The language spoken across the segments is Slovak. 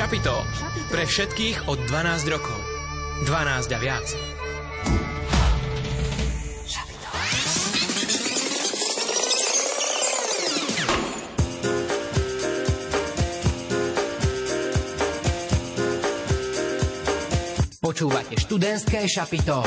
Šapito. Pre všetkých od 12 rokov. 12 a viac. Šapito. Počúvate študentské šapito.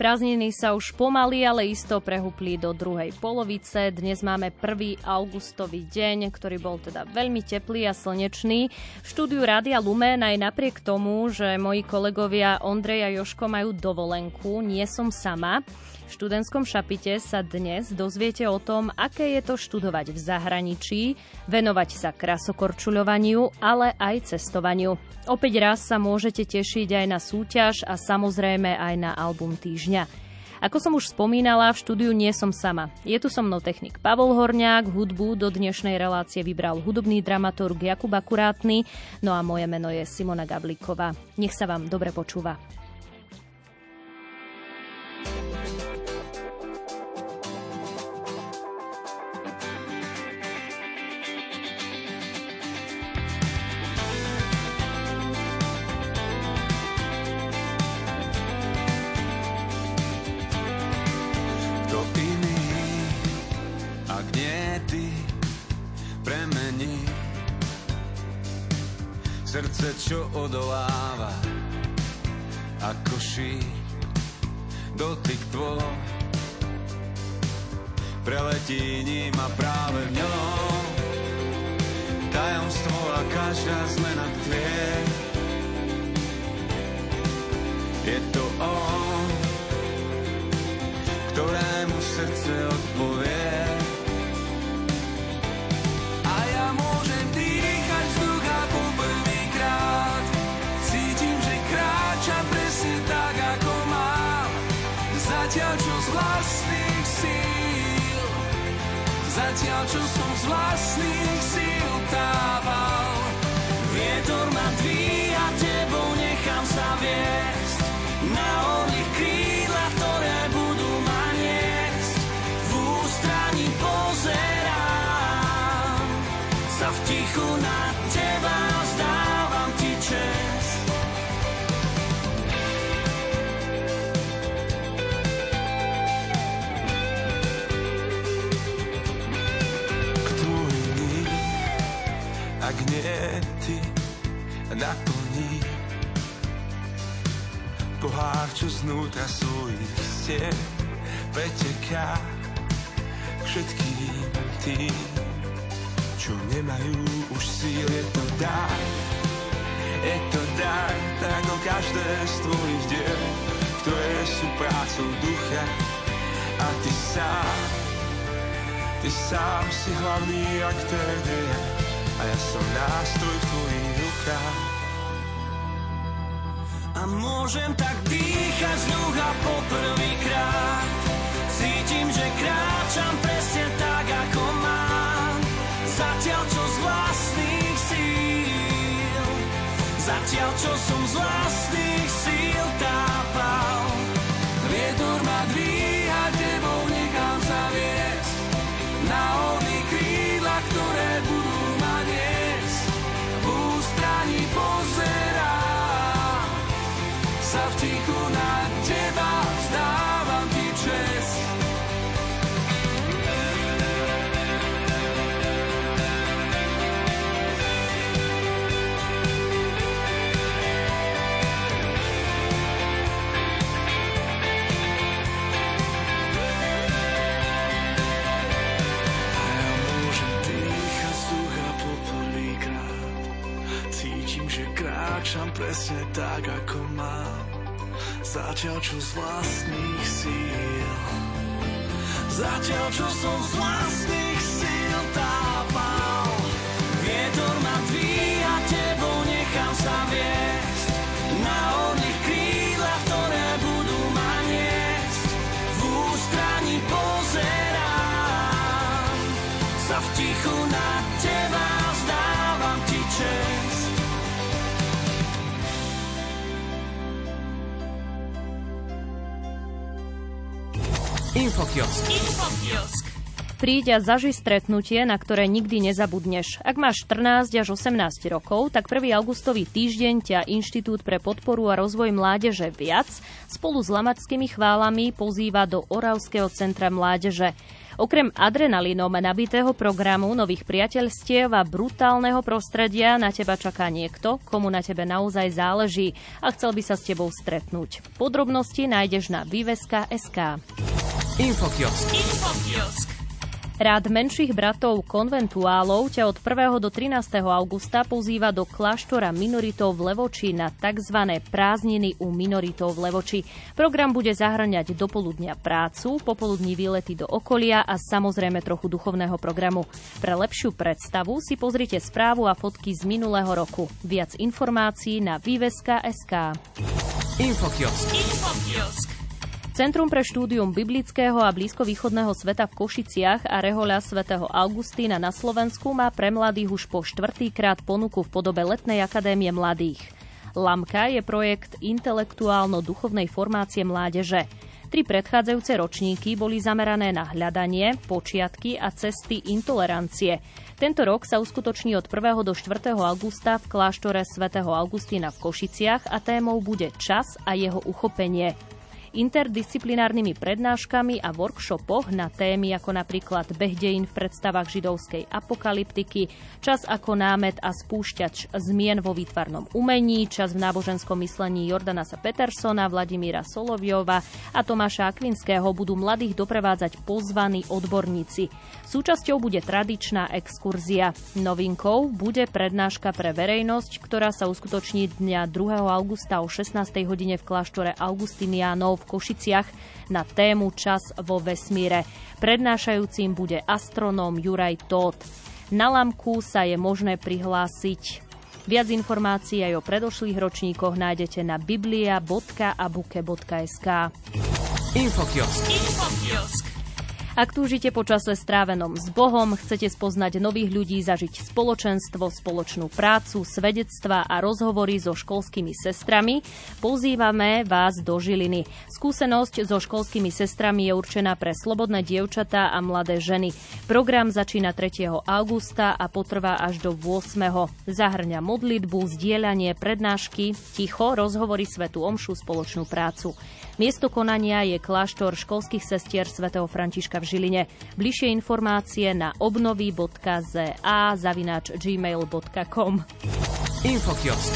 Prázdniny sa už pomaly, ale isto prehúpli do druhej polovice. Dnes máme 1. augustový deň, ktorý bol teda veľmi teplý a slnečný. V štúdiu Rádia Lumen aj napriek tomu, že moji kolegovia Ondrej a Jožko majú dovolenku, nie som sama. V študentskom šapite sa dnes dozviete o tom, aké je to študovať v zahraničí, venovať sa krasokorčuľovaniu, ale aj cestovaniu. Opäť raz sa môžete tešiť aj na súťaž a samozrejme aj na album týždňa. Ako som už spomínala, v štúdiu nie som sama. Je tu so mnou technik Pavol Horňák, hudbu do dnešnej relácie vybral hudobný dramaturg Jakub Akurátny, no a moje meno je Simona Gablíková. Nech sa vám dobre počúva. Srdce, čo odoláva ako šíp, dotyk tvoj preletí ním a práve v ňom tajomstvo a každá zmena tvie. Je to on, ktorému srdce odpovie. A ja môžem dýchať vzduch a úplný krát. Cítim, že kráčam presne tak, ako mám. Zatiaľ, čo z vlastných síl. Zatiaľ, čo som z vlastných síl tával. Vietor ma dvíja, tebou nechám sa viesť. Na orlých krídlach, ktoré budú ma niesť. V ústraní pozerám sa v tichu na teba, vzdávam ti čest. Kto iný, ak nie ty, naplní pohár, čo znútra svojich stier preteká k všetkým tým, čo nemajú už síl. Je to dar, je to dar, tak o každé z tvojich diel, ktoré sú prácou ducha. A ty sám si hlavný aktér, a ja som nástroj v tvojich rukách. A môžem tak dýchať vzduch a poprvýkrát. Cítim, že kráčam presne tak, ako mám. Zatiaľ, čo z vlastných síl. Zatiaľ, čo som z vlastných síl tápal. Vietor ma dvíha, tebou nechám sa viesť. Na oný krídla, ktoré budú ma niesť. V ústraní pozerám sa v tichu na teba, vzdávam ti čest. A ja môžem dýchať vzduch a poprvýkrát. Cítim, že kráčam presne tak, ako mám. Zatiaľ, čo z vlastných síl. Zatiaľ, čo som z vlastných síl tápal. Vietor ma dvíja, tebou nechám sa viesť. Na orlých krídlach, ktoré budú ma niesť. V ústraní pozerám sa v tichu na teba, vzdávam ti čest. Infokiosk. Príď a zažij stretnutie, na ktoré nikdy nezabudneš. Ak máš 14 až 18 rokov, tak 1. augustový týždeň ťa Inštitút pre podporu a rozvoj mládeže Viac spolu s lamackými chválami pozýva do Oravského centra mládeže. Okrem adrenalínom nabitého programu, nových priateľstiev a brutálneho prostredia na teba čaká niekto, komu na tebe naozaj záleží a chcel by sa s tebou stretnúť. Podrobnosti nájdeš na viveska.sk. Infokiosk. Rád menších bratov konventuálov ťa od 1. do 13. augusta pozýva do kláštora minoritov v Levoči na tzv. Prázdniny u minoritov v Levoči. Program bude zahŕňať dopoludnia prácu, popoludní výlety do okolia a samozrejme trochu duchovného programu. Pre lepšiu predstavu si pozrite správu a fotky z minulého roku. Viac informácií na viveska.sk. Infokiosk. Centrum pre štúdium biblického a blízko-východného sveta v Košiciach a rehoľa svätého Augustína na Slovensku má pre mladých už po štvrtýkrát ponuku v podobe Letnej akadémie mladých. LAMKA je projekt intelektuálno-duchovnej formácie mládeže. 3 predchádzajúce ročníky boli zamerané na hľadanie, počiatky a cesty intolerancie. Tento rok sa uskutoční od 1. do 4. augusta v kláštore svätého Augustína v Košiciach a témou bude čas a jeho uchopenie. Interdisciplinárnymi prednáškami a workshopoch na témy ako napríklad beh dejín v predstavách židovskej apokalyptiky, čas ako námet a spúšťač zmien vo výtvarnom umení, čas v náboženskom myslení Jordanasa Petersona, Vladimíra Soloviova a Tomáša Akvinského budú mladých doprevádzať pozvaní odborníci. Súčasťou bude tradičná exkurzia. Novinkou bude prednáška pre verejnosť, ktorá sa uskutoční dňa 2. augusta o 16:00 v kláštore Augustinianov v Košiciach na tému Čas vo vesmíre. Prednášajúcim bude astronóm Juraj Tóth. Na LAMKU sa je možné prihlásiť. Viac informácií aj o predošlých ročníkoch nájdete na biblia.abuke.sk. Infokiosk. Ak túžite po čase strávenom s Bohom, chcete spoznať nových ľudí, zažiť spoločenstvo, spoločnú prácu, svedectva a rozhovory so školskými sestrami, pozývame vás do Žiliny. Skúsenosť so školskými sestrami je určená pre slobodné dievčatá a mladé ženy. Program začína 3. augusta a potrvá až do 8. Zahŕňa modlitbu, zdieľanie, prednášky, ticho, rozhovory, svätú omšu, spoločnú prácu. Miesto konania je kláštor školských sestier svätého Františka v Žiline. Bližšie informácie na obnovy.za@gmail.com. Infokiosk.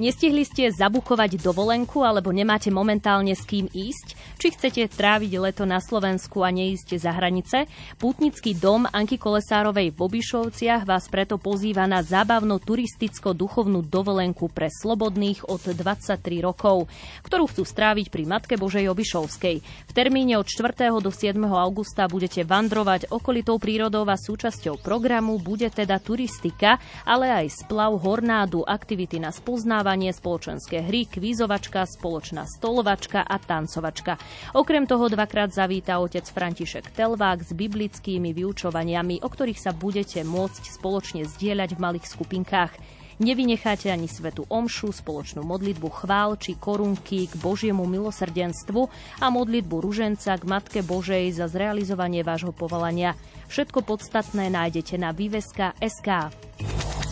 Nestihli ste zabukovať dovolenku alebo nemáte momentálne s kým ísť? Či chcete tráviť leto na Slovensku a neísť za hranice? Putnický dom Anky Kolesárovej v Obišovciach vás preto pozýva na zábavno-turisticko-duchovnú dovolenku pre slobodných od 23 rokov, ktorú chcú stráviť pri Matke Božej Obišovskej. V termíne od 4. do 7. augusta budete vandrovať okolitou prírodou a súčasťou programu bude teda turistika, ale aj splav, hornádu, aktivity na spoznáva, spoločenské hry, kvízovačka, spoločná stolovačka a tancovačka. Okrem toho 2-krát zavíta otec František Telvák s biblickými vyučovaniami, o ktorých sa budete môcť spoločne zdieľať v malých skupinkách. Nevynecháte ani svätú omšu, spoločnú modlitbu chvál či korunky k Božiemu milosrdenstvu a modlitbu ruženca k Matke Božej za zrealizovanie vášho povolania. Všetko podstatné nájdete na viveska.sk.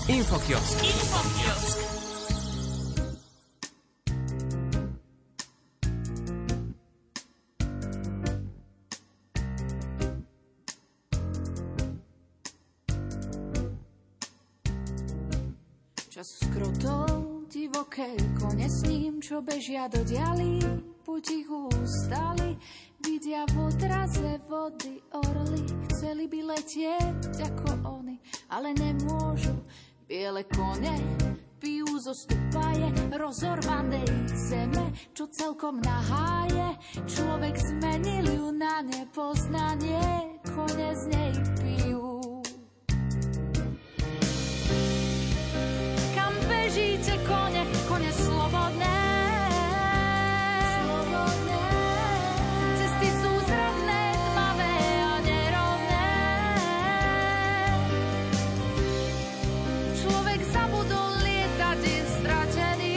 Infokiosk. Čas skrotol divoké kone s ním, čo bežia do dialy, potichu stali, vidia v odraze vody orly, chceli by letieť ako oni, ale nemôžu. Biele kone pijú zo stupaje rozorvanej zeme, čo celkom naháje, človek zmenil ju na nepoznanie, kone z nej pijú. Žijte kone, kone slobodné. Slobodné. Cesty sú zradné, tmavé a nerovné. Človek zabudol lietať, je stratený.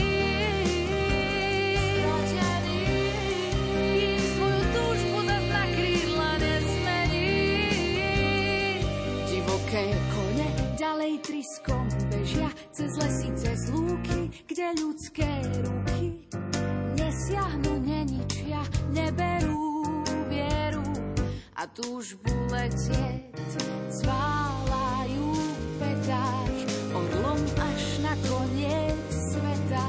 blízkom bežia cez lesy, cez lúky, kde ľudské ruky nesiahnu, neničia, neberú vieru a túžbu letieť zválajú v petách orlom až na koniec sveta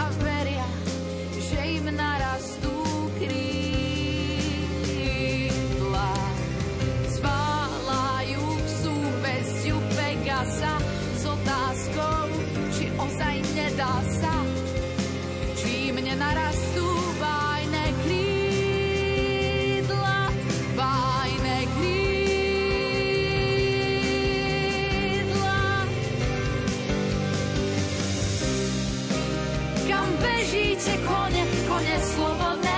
a veria, že im narastú kríž. S otázkou, či ozaj nedá sa, či mne narastú bájne krídla, bájne krídla. Kam bežíte kone, kone slobodné?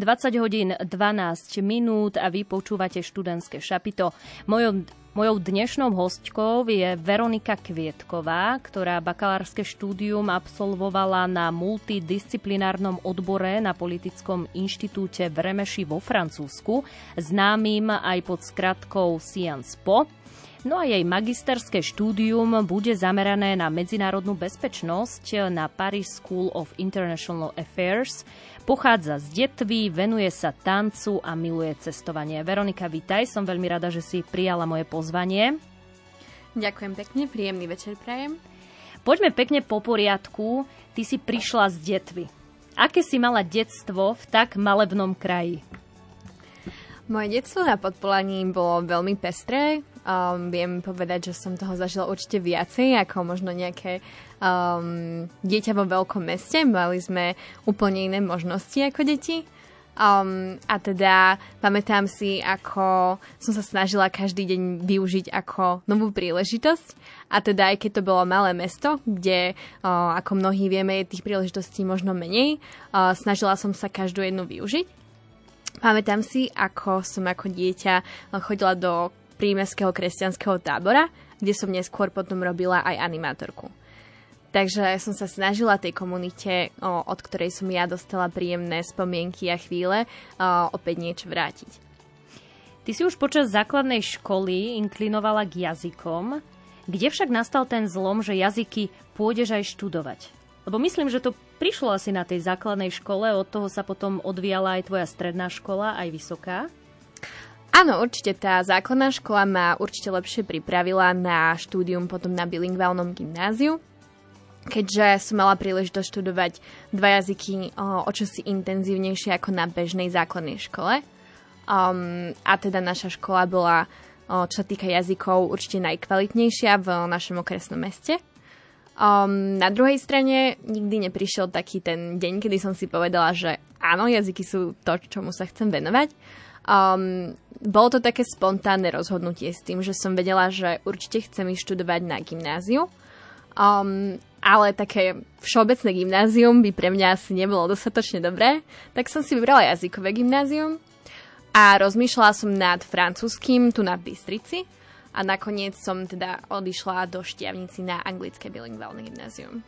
(20:12) a vy počúvate študentské šapito. Mojou dnešnou hostkou je Veronika Kvietková, ktorá bakalárske štúdium absolvovala na multidisciplinárnom odbore na politickom inštitúte v Remeši vo Francúzsku, známym aj pod skratkou Sciences Po. No a jej magisterské štúdium bude zamerané na medzinárodnú bezpečnosť na Paris School of International Affairs. Pochádza z Detvy, venuje sa tancu a miluje cestovanie. Veronika, vítaj, som veľmi rada, že si prijala moje pozvanie. Ďakujem pekne, príjemný večer prajem. Poďme pekne po poriadku, ty si prišla z Detvy. Aké si mala detstvo v tak malebnom kraji? Moje detstvo na Podpolaní bolo veľmi pestré. Viem povedať, že som toho zažila určite viacej ako možno nejaké dieťa vo veľkom meste. Mali sme úplne iné možnosti ako deti. A teda pamätám si, ako som sa snažila každý deň využiť ako novú príležitosť. A teda aj keď to bolo malé mesto, kde, ako mnohí vieme, tých príležitostí možno menej, snažila som sa každú jednu využiť. Pamätám si, ako som ako dieťa chodila do prímeského kresťanského tábora, kde som neskôr potom robila aj animátorku. Takže som sa snažila tej komunite, od ktorej som ja dostala príjemné spomienky a chvíle, opäť niečo vrátiť. Ty si už počas základnej školy inklinovala k jazykom, kde však nastal ten zlom, že jazyky pôjdeš aj študovať. Lebo myslím, že to prišlo asi na tej základnej škole, od toho sa potom odvíjala aj tvoja stredná škola, aj vysoká. Áno, určite tá základná škola ma určite lepšie pripravila na štúdium potom na bilingválnom gymnáziu, keďže som mala príležitosť študovať dva jazyky očosi intenzívnejšie ako na bežnej základnej škole. A teda naša škola bola, čo sa týka jazykov, určite najkvalitnejšia v našom okresnom meste. Na druhej strane nikdy neprišiel taký ten deň, kedy som si povedala, že áno, jazyky sú to, čomu sa chcem venovať. Bolo to také spontánne rozhodnutie s tým, že som vedela, že určite chcem ísť študovať na gymnáziu, ale také všeobecné gymnázium by pre mňa asi nebolo dostatočne dobré, tak som si vybrala jazykové gymnázium a rozmýšľala som nad francúzskym tu na Bystrici. A nakoniec som teda odišla do Štiavnici na anglické bilingválne gymnázium.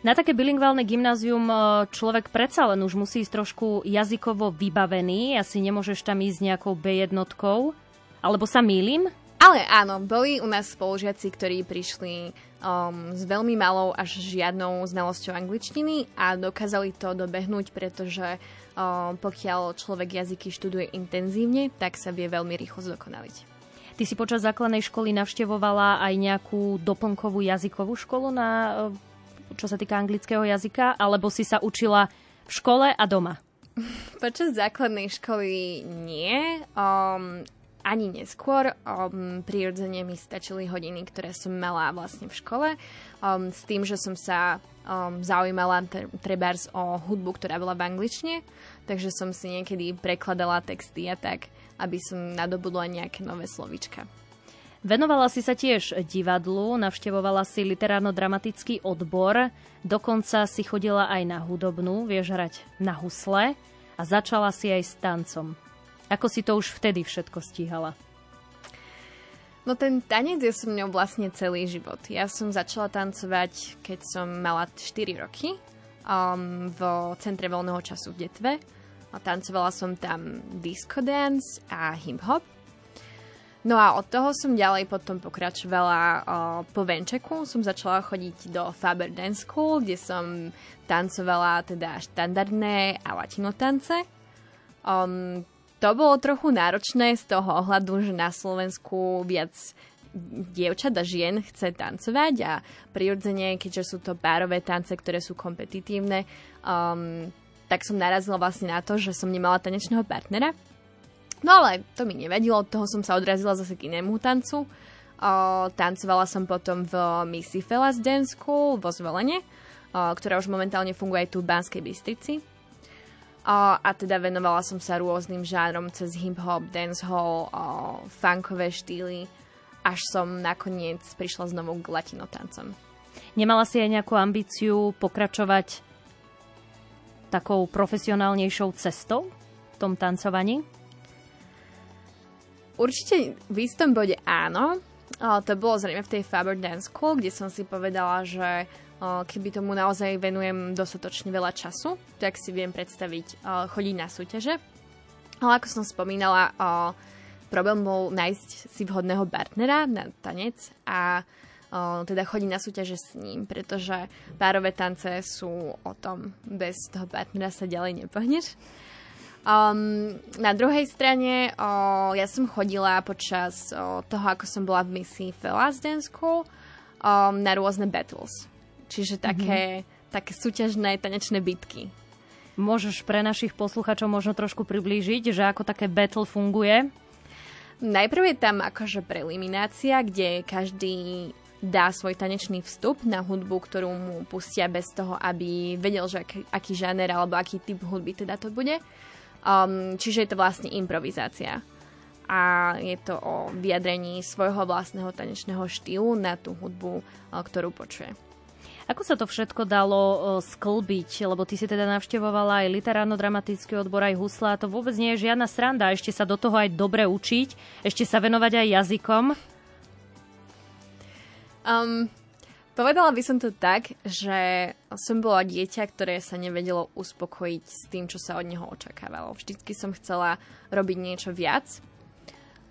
Na také bilingválne gymnázium človek predsa len už musí ísť trošku jazykovo vybavený. Asi nemôžeš tam ísť nejakou B1-tkou. Alebo sa mýlim? Ale áno, boli u nás spolužiaci, ktorí prišli s veľmi malou až žiadnou znalosťou angličtiny a dokázali to dobehnúť, pretože pokiaľ človek jazyky študuje intenzívne, tak sa vie veľmi rýchlo zdokonaliť. Ty si počas základnej školy navštevovala aj nejakú doplnkovú jazykovú školu, na, čo sa týka anglického jazyka, alebo si sa učila v škole a doma? Počas základnej školy nie, ani neskôr. Prirodzene mi stačili hodiny, ktoré som mala vlastne v škole. S tým, že som sa zaujímala trebárs o hudbu, ktorá bola v angličtine. Takže som si niekedy prekladala texty a tak, aby som nadobudla nejaké nové slovíčka. Venovala si sa tiež divadlu, navštevovala si literárno-dramatický odbor. Dokonca si chodila aj na hudobnú, vieš hrať na husle. A začala si aj s tancom. Ako si to už vtedy všetko stíhala? No ten tanec je so mnou vlastne celý život. Ja som začala tancovať, keď som mala 4 roky v Centre voľného času v Detve. Tancovala som tam disco dance a hip-hop. No a od toho som ďalej potom pokračovala po venčeku. Som začala chodiť do Faber Dance School, kde som tancovala teda štandardné a latinotance. To bolo trochu náročné z toho ohľadu, že na Slovensku viac dievčat a žien chce tancovať a prirodzene, keďže sú to párové tance, ktoré sú kompetitívne, tak som narazila vlastne na to, že som nemala tanečného partnera. No ale to mi nevadilo, od toho som sa odrazila zase k inému tancu. Tancovala som potom v Missy Fellas Dance School vo Zvolene, ktorá už momentálne funguje aj tu v Banskej Bystrici. A teda venovala som sa rôznym žánrom cez hip-hop, dancehall, funkové štýly, až som nakoniec prišla znovu k latinotancom. Nemala si aj nejakú ambíciu pokračovať takou profesionálnejšou cestou v tom tancovaní? Určite v istom bode áno. To bolo zrejme v tej Faber Dance School, kde som si povedala, že keby tomu naozaj venujem dostatočne veľa času, tak si viem predstaviť chodiť na súťaže. Ale ako som spomínala, problém bol nájsť si vhodného partnera na tanec a teda chodiť na súťaže s ním, pretože párové tance sú o tom, bez toho partnera sa ďalej nepohneš. Na druhej strane ja som chodila počas toho, ako som bola v misii Fellas Dance School, na rôzne battles. Čiže také súťažné tanečné bitky. Môžeš pre našich posluchačov možno trošku priblížiť, že ako také battle funguje? Najprv je tam akože preliminácia, kde každý dá svoj tanečný vstup na hudbu, ktorú mu pustia bez toho, aby vedel, že aký žáner alebo aký typ hudby teda to bude. Čiže je to vlastne improvizácia. A je to o vyjadrení svojho vlastného tanečného štýlu na tú hudbu, ktorú počuje. Ako sa to všetko dalo sklbiť? Lebo ty si teda navštevovala aj literárno-dramatický odbor, aj husla. To vôbec nie je žiadna sranda. Ešte sa do toho aj dobre učiť. Ešte sa venovať aj jazykom. Povedala by som to tak, že som bola dieťa, ktoré sa nevedelo uspokojiť s tým, čo sa od neho očakávalo. Vždycky som chcela robiť niečo viac.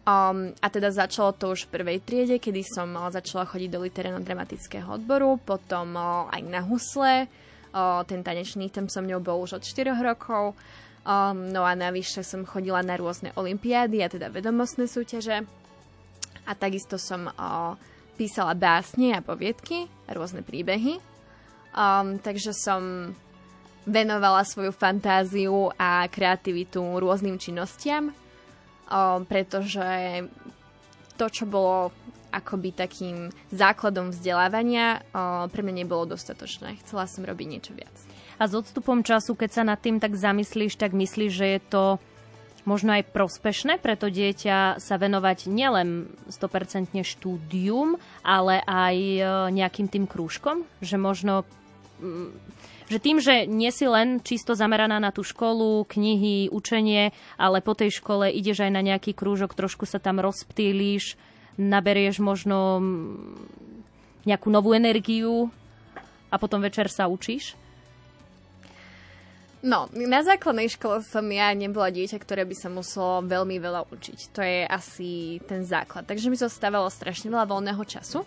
A teda začalo to už v prvej triede, kedy som začala chodiť do literárno-dramatického odboru, potom aj na husle, ten tanečný tam so mňou bol už od 4 rokov, no a navyše som chodila na rôzne olympiády, a teda vedomostné súťaže, a takisto som písala básne a poviedky, rôzne príbehy, takže som venovala svoju fantáziu a kreativitu rôznym činnostiam, pretože to, čo bolo akoby takým základom vzdelávania, pre mňa nebolo dostatočné. Chcela som robiť niečo viac. A s odstupom času, keď sa nad tým tak zamyslíš, tak myslíš, že je to možno aj prospešné pre to dieťa sa venovať nielen 100% štúdium, ale aj nejakým tým krúžkom? Že možno, že tým, že nie si len čisto zameraná na tú školu, knihy, učenie, ale po tej škole ideš aj na nejaký krúžok, trošku sa tam rozptýliš, naberieš možno nejakú novú energiu a potom večer sa učíš? No, na základnej škole som ja nebola dieťa, ktoré by sa muselo veľmi veľa učiť. To je asi ten základ. Takže mi zostávalo strašne veľa voľného času.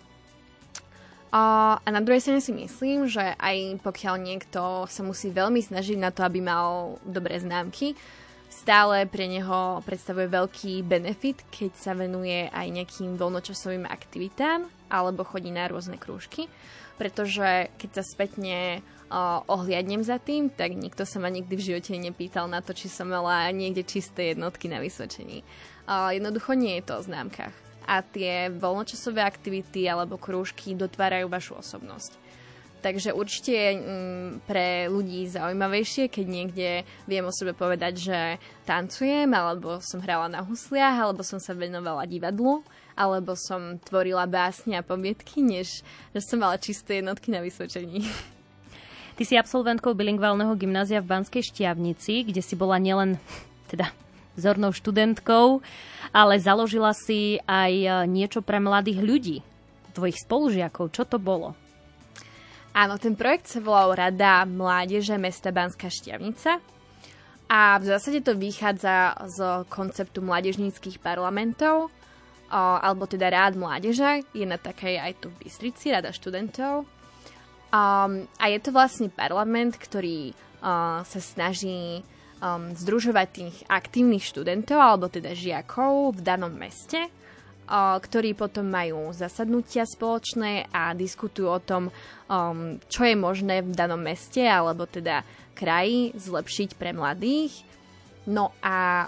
A na druhej strane si myslím, že aj pokiaľ niekto sa musí veľmi snažiť na to, aby mal dobré známky, stále pre neho predstavuje veľký benefit, keď sa venuje aj nejakým voľnočasovým aktivitám alebo chodí na rôzne krúžky. Pretože keď sa spätne ohliadnem za tým, tak nikto sa ma nikdy v živote nepýtal na to, či som mala niekde čisté jednotky na vysvedčení. Jednoducho nie je to o známkach. A tie voľnočasové aktivity alebo krúžky dotvárajú vašu osobnosť. Takže určite je pre ľudí zaujímavejšie, keď niekde viem o sebe povedať, že tancujem, alebo som hrala na husliach, alebo som sa venovala divadlu, alebo som tvorila básne a poviedky, než že som mala čisté jednotky na vysvedčení. Ty si absolventkou bilingválneho gymnázia v Banskej Štiavnici, kde si bola nielen teda vzornou študentkou, ale založila si aj niečo pre mladých ľudí, tvojich spolužiakov. Čo to bolo? Áno, ten projekt sa volal Rada mládeže mesta Banská Štiavnica a v zásade to vychádza z konceptu mládežníckych parlamentov, alebo teda rád mládeže, je na takej aj tu v Bystrici, rada študentov. A je to vlastne parlament, ktorý sa snaží združovať tých aktívnych študentov, alebo teda žiakov v danom meste, ktorí potom majú zasadnutia spoločné a diskutujú o tom, čo je možné v danom meste alebo teda kraji zlepšiť pre mladých. No a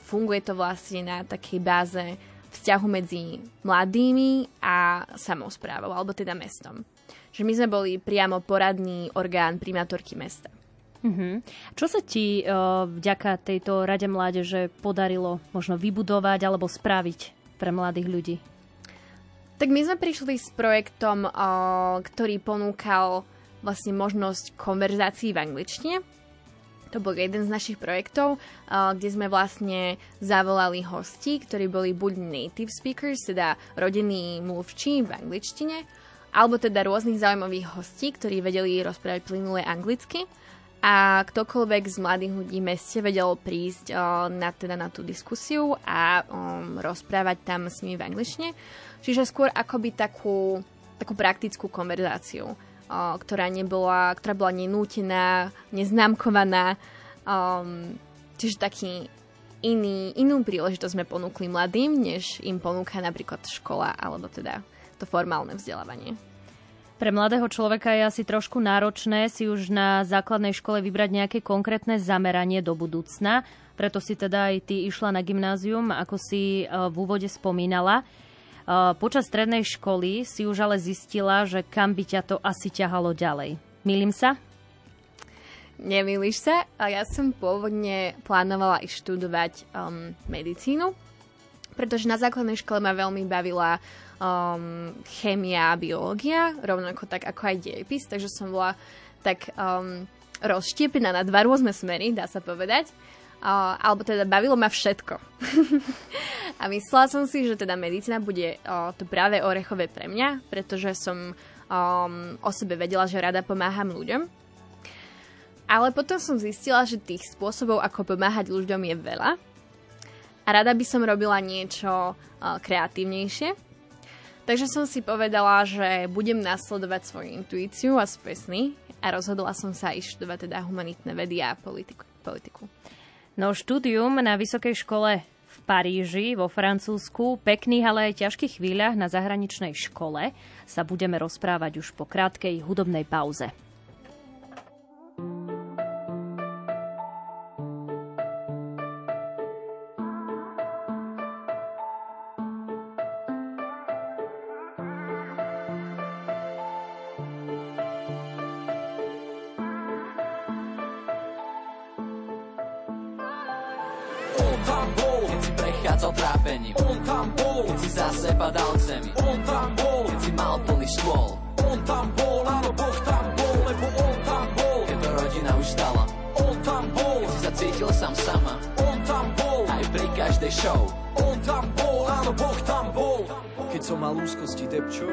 funguje to vlastne na takej báze vzťahu medzi mladými a samosprávou alebo teda mestom. Že my sme boli priamo poradný orgán primátorky mesta. Uh-huh. Čo sa ti vďaka tejto rade mládeže podarilo možno vybudovať alebo spraviť pre mladých ľudí? Tak my sme prišli s projektom, ktorý ponúkal vlastne možnosť konverzácií v angličtine. To bol jeden z našich projektov, kde sme vlastne zavolali hostí, ktorí boli buď native speakers, teda rodení mluvčí v angličtine, alebo teda rôznych zaujímavých hostí, ktorí vedeli rozprávať plynule anglicky a ktokoľvek z mladých ľudí v meste vedel prísť na tú diskusiu a rozprávať tam s nimi v angličtine. Čiže skôr akoby takú praktickú konverzáciu, ktorá bola nenútená, neznámkovaná. Čiže taký inú príležitosť sme ponúkli mladým, než im ponúka napríklad škola alebo teda to formálne vzdelávanie. Pre mladého človeka je asi trošku náročné si už na základnej škole vybrať nejaké konkrétne zameranie do budúcna, preto si teda aj ty išla na gymnázium, ako si v úvode spomínala. Počas strednej školy si už ale zistila, že kam by ťa to asi ťahalo ďalej. Mýlim sa? Nemýliš sa. Ja som pôvodne plánovala ísť študovať medicínu, pretože na základnej škole ma veľmi bavila chémia a biológia, rovnako tak ako aj dejepis, takže som bola tak rozštiepená na dva rôzne smery, dá sa povedať. Alebo teda bavilo ma všetko. A myslela som si, že teda medicína bude to práve orechové pre mňa, pretože som o sebe vedela, že rada pomáham ľuďom. Ale potom som zistila, že tých spôsobov, ako pomáhať ľuďom, je veľa. A rada by som robila niečo kreatívnejšie. Takže som si povedala, že budem nasledovať svoju intuíciu a svoje sny a rozhodla som sa ísť študovať teda humanitné vedy a politiku. No štúdium na vysokej škole v Paríži, vo Francúzsku, pekných, ale aj ťažkých chvíľach na zahraničnej škole sa budeme rozprávať už po krátkej hudobnej pauze. Prechádzal trápením. On tam bol, keď si zase padal k zemi. On tam bol, keď si mal plný štôl. On tam bol, áno, Boh tam bol, lebo on tam bol, keď to rodina už stala. On tam bol, keď si sa cítil sám sama. On tam bol, aj pri každej show. On tam bol, áno, Boh tam bol. Keď som mal úzkosti, depčo,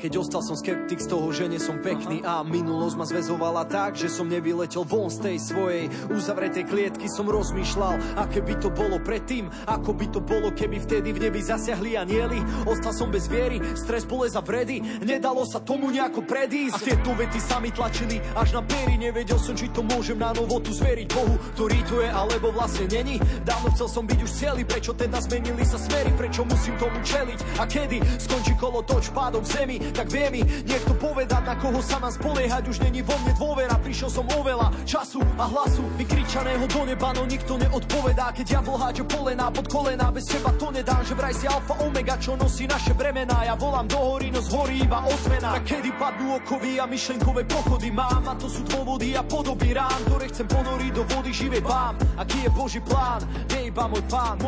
Keď ostal som skeptik z toho, že nie som pekný. A minulosť ma zväzovala tak, že som nevyletel von z tej svojej uzavretej klietky. Som rozmýšľal, aké by to bolo predtým, ako by to bolo, keby vtedy v nebi zasiahli anjeli. Ostal som bez viery, stres, bolesť a vredy, nedalo sa tomu nejako predísť. A tieto vety sa mi tlačili až na pery, nevedel som, či to môžem na novo tu zveriť Bohu, ktorý tu je, alebo vlastne není. Dávno chcel som byť už celý, prečo teda zmenili sa smery, prečo musím tomu čeliť a kedy skončí kolotoč pádom v zemi, tak vie mi niekto povedať, na koho sa mám spoliehať. Už není vo mne dôvera, prišiel som o veľa času a hlasu vykričaného do neba, no nikto neodpovedá, keď ja vlháčem polená pod kolená. Bez teba to nedám, že vraj si alfa omega, čo nosí naše bremená. Ja volám do hory, no z hory iba ozmena. Tak kedy padnú okovy a myšlenkové pochody mám, a to sú dôvody a podoby rán, ktoré chcem ponoriť do vody živej vám. Aký je Boží plán, nie iba môj pán,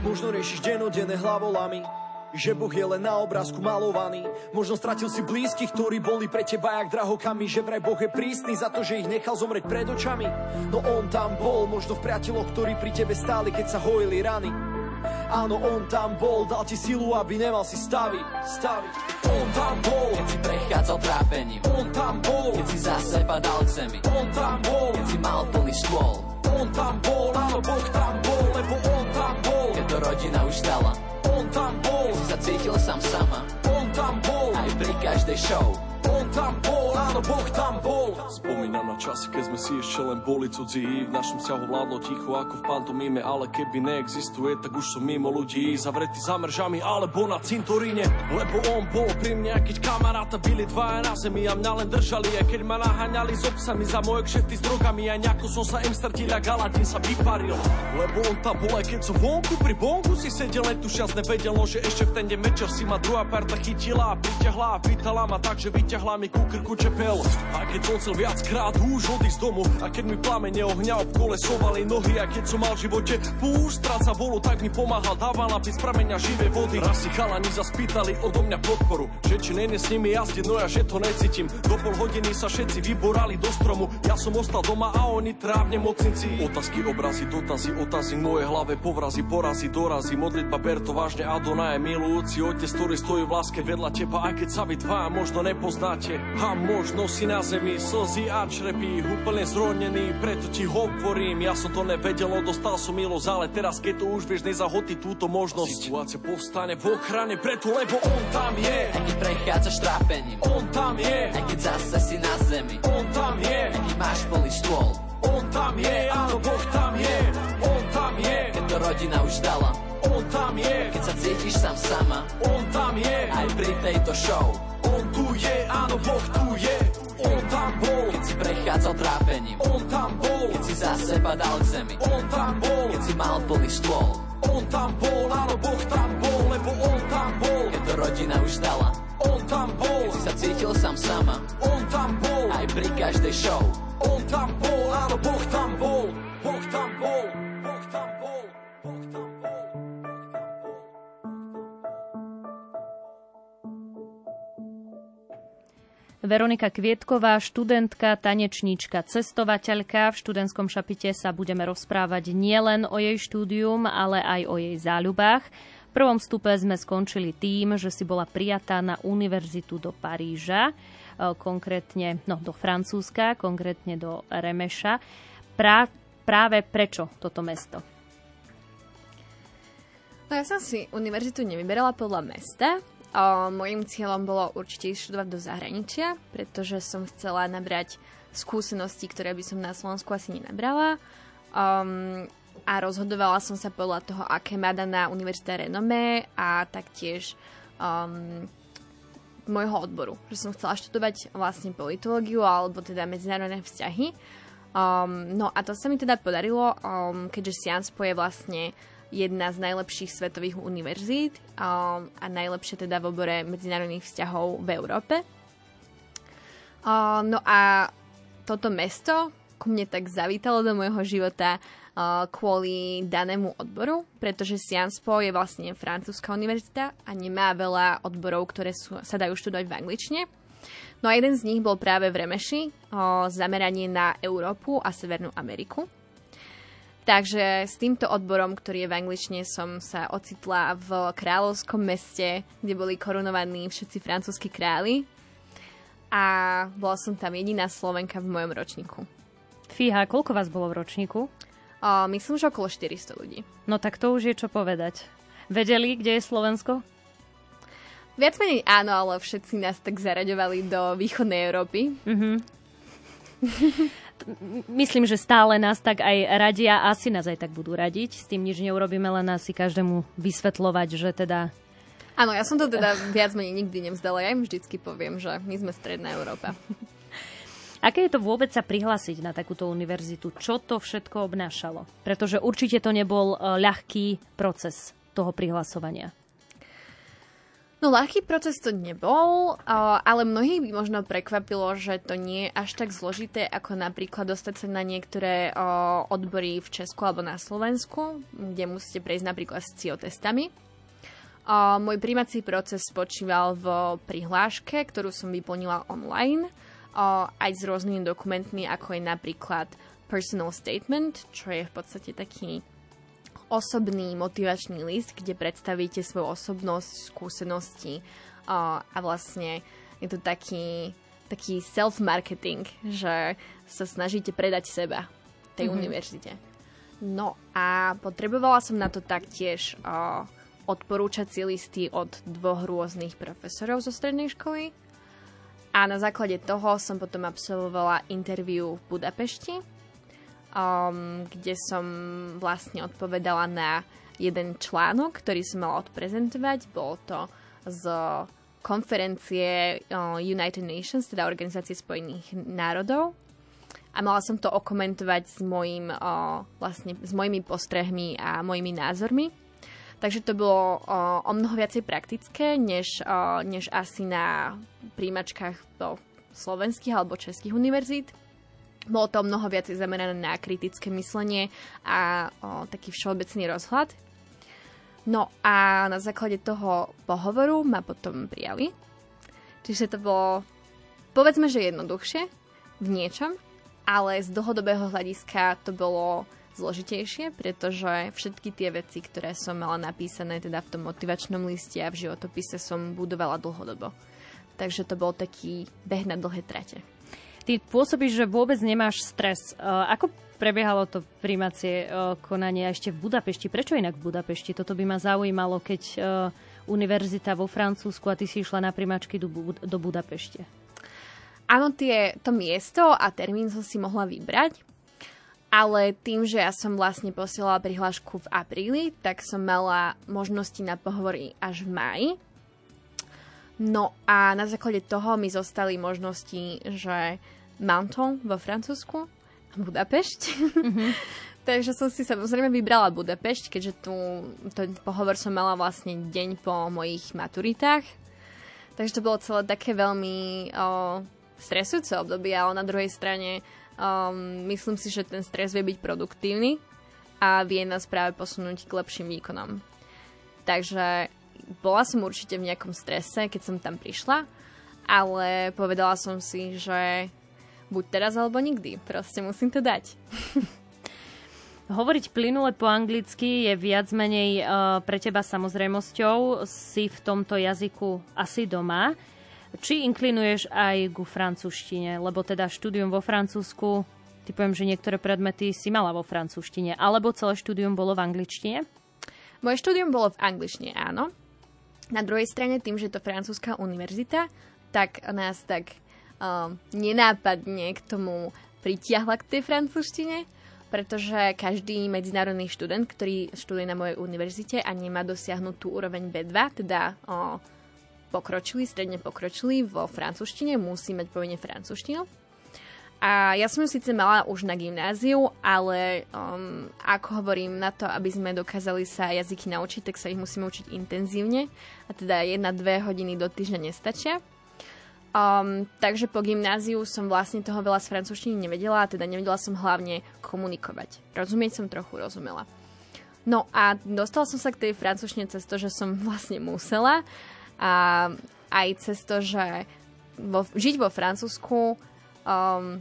možno riešiš dennodenné hlavolami, že Boh je len na obrázku malovaný. Možno stratil si blízkych, ktorí boli pre teba jak drahokami, že vraj Boh je prísny za to, že ich nechal zomrieť pred očami. No on tam bol, možno v priateľoch, ktorí pri tebe stáli, keď sa hojili rany. Áno, on tam bol, dal ti silu, aby nemal si staviť. On tam bol, keď si prechádzal trápením. On tam bol, keď si za seba dal k zemi. On tam bol, keď si mal plný stôl. On tam bol, áno, Boh tam bol, lebo on tam bol, keď to rodina už stala. On tam bol, keď si sa cítil sám sama. On tam bol, aj pri každej show. On tam bol, áno, Boh tam bol. Spomínam na časy, keď sme si ešte len boli cudzí. V našom vzťahu vládlo ticho ako v pantomime, ale keby neexistuje, tak už som mimo ľudí, zavretý za mržami alebo na cintoríne. Lebo on bol pri mne, keď kamaráta byli dvaja na zemi a mňa len držali, aj keď ma naháňali s obsami za moje kšefty s drogami. A nejako som sa im strtil a galatín sa vyparil. Lebo on tam bol, aj keď som vonku pri bonku si sedel, len tu čas nevedel, že ešte v ten deň večer si ma druhá parta chytila a pritiahla a pýtala ma tak, že ťahla mi ku krku čepel. A keď som chcel viackrát už odísť z domu, a keď mi plamene ohňa obkolesovali nohy, a keď som mal v živote púštrať sa volu, tak mi pomáhal, dával napiť z prameňa živej vody. Raz si chalani zaspýtali odo mňa podporu, že či nene s nimi jazdiť, no ja že to necítim. Do pol hodiny sa všetci vyborali do stromu, ja som ostal doma a oni trávne mocnici. Otázky, obrazy, dotazy, otazy moje hlave, povrazy, porazy, dorazy. Modlitba, ber to vážne, Adonaj milujúci otec, ktorý stojí v láske vedľa teba, aj keď sa vy dva možno nepoznáte. A možno si na zemi, slzy a črepí, úplne zronený, preto ti hovorím. Ja som to nevedel, dostal som milosť, ale teraz keď to už vieš, nezahoti túto možnosť. Situácia povstane v ochrane, preto lebo on tam je, aj keď prechádzaš trápením. On tam je, aj keď zase si na zemi. On tam je, aj keď máš plný stôl. On tam je, áno, Boh tam je. On tam je, keď to rodina už dala. On tam je, keď sa cítiš sám sama. On tam je, aj pri tejto show. On tu je, áno, Boh tu je. On tam bol, keď si prechádzal trápením. On tam bol, keď si za seba dal k zemi. On tam bol, keď si mal plný stôl. On tam bol, áno, Boh tam bol, lebo on tam bol, keď to rodina už dala. On tam bol, keď si sa cítil sám sama. On tam bol, aj pri každej show. On tam bol, áno, Boh tam bol. Boh tam bol, Boh tam bol, Boh tam bol. Veronika Kvietková, študentka, tanečníčka, cestovateľka. V študentskom šapite sa budeme rozprávať nielen o jej štúdium, ale aj o jej záľubách. V prvom vstupe sme skončili tým, že si bola prijatá na univerzitu do Paríža, do Francúzska, konkrétne do Remeša. Práve prečo toto mesto? No, ja som si univerzitu nevyberala podľa mesta. Mojím cieľom bolo určite študovať do zahraničia, pretože som chcela nabrať skúsenosti, ktoré by som na Slovensku asi nenabrala. A rozhodovala som sa podľa toho, aké má daná univerzita renomé a taktiež môjho odboru. Že som chcela študovať vlastne politológiu alebo teda medzinárodné vzťahy. No a to sa mi teda podarilo, keďže Sciences Po je vlastne jedna z najlepších svetových univerzít a najlepšie teda v obore medzinárodných vzťahov v Európe. No a toto mesto ku mne tak zavítalo do môjho života kvôli danému odboru, pretože Sciences Po je vlastne francúzska univerzita a nemá veľa odborov, ktoré sa dajú študovať v angličtine. No a jeden z nich bol práve v Remeši, zameranie na Európu a Severnú Ameriku. Takže s týmto odborom, ktorý je v angličtine, som sa ocitla v kráľovskom meste, kde boli korunovaní všetci francúzski králi. A bola som tam jediná Slovenka v mojom ročníku. Fíha, koľko vás bolo v ročníku? Myslím, že okolo 400 ľudí. No tak to už je čo povedať. Vedeli, kde je Slovensko? Viac menej áno, ale všetci nás tak zaraďovali do východnej Európy. Mhm. Myslím, že stále nás tak aj radia, asi nás aj tak budú radiť. S tým nič neurobíme, len asi každému vysvetľovať, že teda... Áno, ja som to teda viac menej nikdy nevzdala. Ja im vždycky poviem, že my sme Stredná Európa. Aké je to vôbec sa prihlásiť na takúto univerzitu? Čo to všetko obnášalo? Pretože určite to nebol ľahký proces toho prihlasovania. No, ľahký proces to nebol, ale mnohých by možno prekvapilo, že to nie je až tak zložité, ako napríklad dostať sa na niektoré odbory v Česku alebo na Slovensku, kde musíte prejsť napríklad s CIO testami. Môj prijímací proces spočíval v prihláške, ktorú som vyplnila online, aj s rôznymi dokumentmi, ako je napríklad personal statement, čo je v podstate taký osobný motivačný list, kde predstavíte svoju osobnosť, skúsenosti a vlastne je to taký self-marketing, že sa snažíte predať seba tej univerzite. No a potrebovala som na to taktiež odporúčacie listy od dvoch rôznych profesorov zo strednej školy a na základe toho som potom absolvovala interview v Budapešti, kde som vlastne odpovedala na jeden článok, ktorý som mala odprezentovať. Bolo to z konferencie United Nations, teda Organizácie spojených národov. A mala som to okomentovať s mojimi postrehmi a mojimi názormi. Takže to bolo o mnoho viacej praktické, než asi na príjimačkách slovenských alebo českých univerzít. Bolo to mnoho viacej zamerané na kritické myslenie a taký všeobecný rozhľad. No a na základe toho pohovoru ma potom prijali. Čiže to bolo, povedzme, že jednoduchšie v niečom, ale z dlhodobého hľadiska to bolo zložitejšie, pretože všetky tie veci, ktoré som mala napísané teda v tom motivačnom liste a v životopise, som budovala dlhodobo. Takže to bol taký beh na dlhé trate. Ty pôsobíš, že vôbec nemáš stres. Ako prebiehalo to prijímacie konanie ešte v Budapešti? Prečo inak v Budapešti? Toto by ma zaujímalo, keď univerzita vo Francúzsku a ty si išla na prijímačky do Budapešte. Áno, to miesto a termín som si mohla vybrať, ale tým, že ja som vlastne posielala prihlášku v apríli, tak som mala možnosti na pohovory až v máji. No a na základe toho mi zostali možnosti, že Menton vo Francúzsku a Budapešť. Mm-hmm. Takže som si samozrejme vybrala Budapešť, keďže ten pohovor som mala vlastne deň po mojich maturitách. Takže to bolo celé také veľmi stresujúce obdobie, ale na druhej strane myslím si, že ten stres vie byť produktívny a vie nás práve posunúť k lepším výkonom. Takže bola som určite v nejakom strese, keď som tam prišla, ale povedala som si, že buď teraz, alebo nikdy. Proste musím to dať. Hovoriť plynule po anglicky je viac menej pre teba samozrejmosťou. Si v tomto jazyku asi doma. Či inklinuješ aj ku francúzštine? Lebo teda štúdium vo Francúzsku, ty poviem, že niektoré predmety si mala vo francúzštine, alebo celé štúdium bolo v angličtine? Moje štúdium bolo v angličtine, áno. Na druhej strane, tým, že je to francúzska univerzita, tak nás tak nenápadne k tomu pritiahla k tej francúzštine, pretože každý medzinárodný študent, ktorý študuje na mojej univerzite a nemá dosiahnutú úroveň B2, teda stredne pokročilý vo francúzštine, musí mať povinne francúzštinu. A ja som ju síce mala už na gymnáziu, ale ako hovorím, na to, aby sme dokázali sa jazyky naučiť, tak sa ich musíme učiť intenzívne. A teda 1-2 hodiny do týždňa nestačia. Takže po gymnáziu som vlastne toho veľa z francúzštiny nevedela, a teda nevedela som hlavne komunikovať. Rozumieť som trochu rozumela. No a dostala som sa k tej francúzštine cez to, že som vlastne musela. A aj cez to, že žiť vo Francúzsku,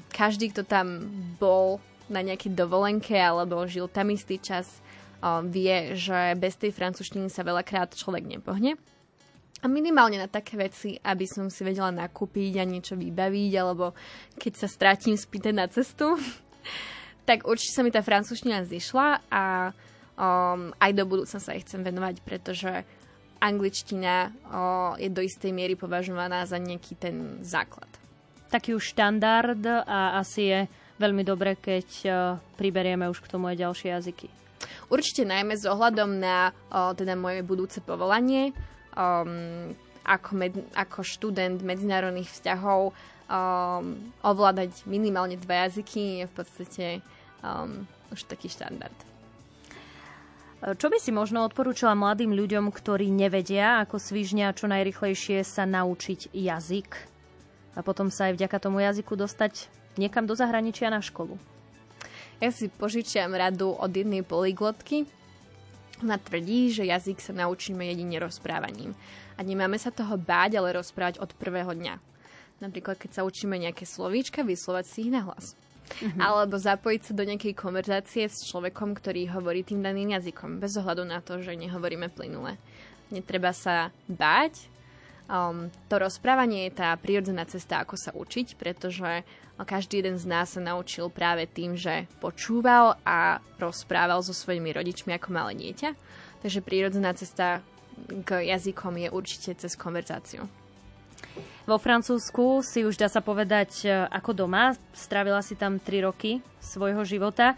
každý, kto tam bol, na nejakej dovolenke alebo žil tam istý čas, vie, že bez tej francúzštiny sa veľakrát človek nepohne. A minimálne na také veci, aby som si vedela nakúpiť a niečo vybaviť, alebo keď sa strátim, spýtať na cestu. Tak určite sa mi tá francúzština zišla a aj do budúcna sa jej chcem venovať, pretože angličtina je do istej miery považovaná za nejaký ten základ. Taký už štandard a asi je veľmi dobre, keď priberieme už k tomu aj ďalšie jazyky. Určite najmä s ohľadom na teda moje budúce povolanie, ako študent medzinárodných vzťahov ovládať minimálne dva jazyky je v podstate už taký štandard. Čo by si možno odporúčala mladým ľuďom, ktorí nevedia, ako svižňa čo najrýchlejšie sa naučiť jazyk a potom sa aj vďaka tomu jazyku dostať niekam do zahraničia na školu? Ja si požičiam radu od jednej polyglotky. Ona tvrdí, že jazyk sa naučíme jedine rozprávaním. A nemáme sa toho báť, ale rozprávať od prvého dňa. Napríklad, keď sa učíme nejaké slovíčka, vyslovať si ich nahlas. Mm-hmm. Alebo zapojiť sa do nejakej konverzácie s človekom, ktorý hovorí tým daným jazykom. Bez ohľadu na to, že nehovoríme plynule. Netreba sa báť. To rozprávanie je tá prirodzená cesta, ako sa učiť, pretože každý jeden z nás sa naučil práve tým, že počúval a rozprával so svojimi rodičmi ako malé dieťa. Takže prirodzená cesta k jazykom je určite cez konverzáciu. Vo Francúzsku si už dá sa povedať ako doma. Strávila si tam 3 roky svojho života.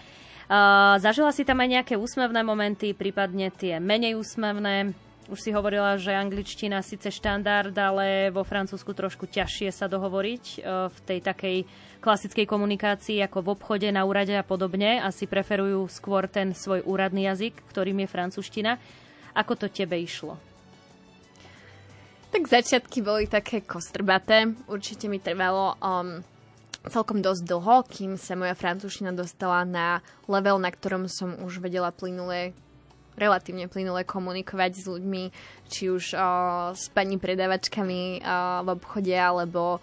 Zažila si tam aj nejaké úsmevné momenty, prípadne tie menej úsmevné. Už si hovorila, že angličtina síce štandard, ale vo Francúzsku trošku ťažšie sa dohovoriť v tej takej klasickej komunikácii ako v obchode, na úrade a podobne. Asi preferujú skôr ten svoj úradný jazyk, ktorým je francúzština. Ako to tebe išlo? Tak začiatky boli také kostrbaté. Určite mi trvalo celkom dosť dlho, kým sa moja francúzština dostala na level, na ktorom som už vedela relatívne plynule komunikovať s ľuďmi, či už s pani predavačkami v obchode, alebo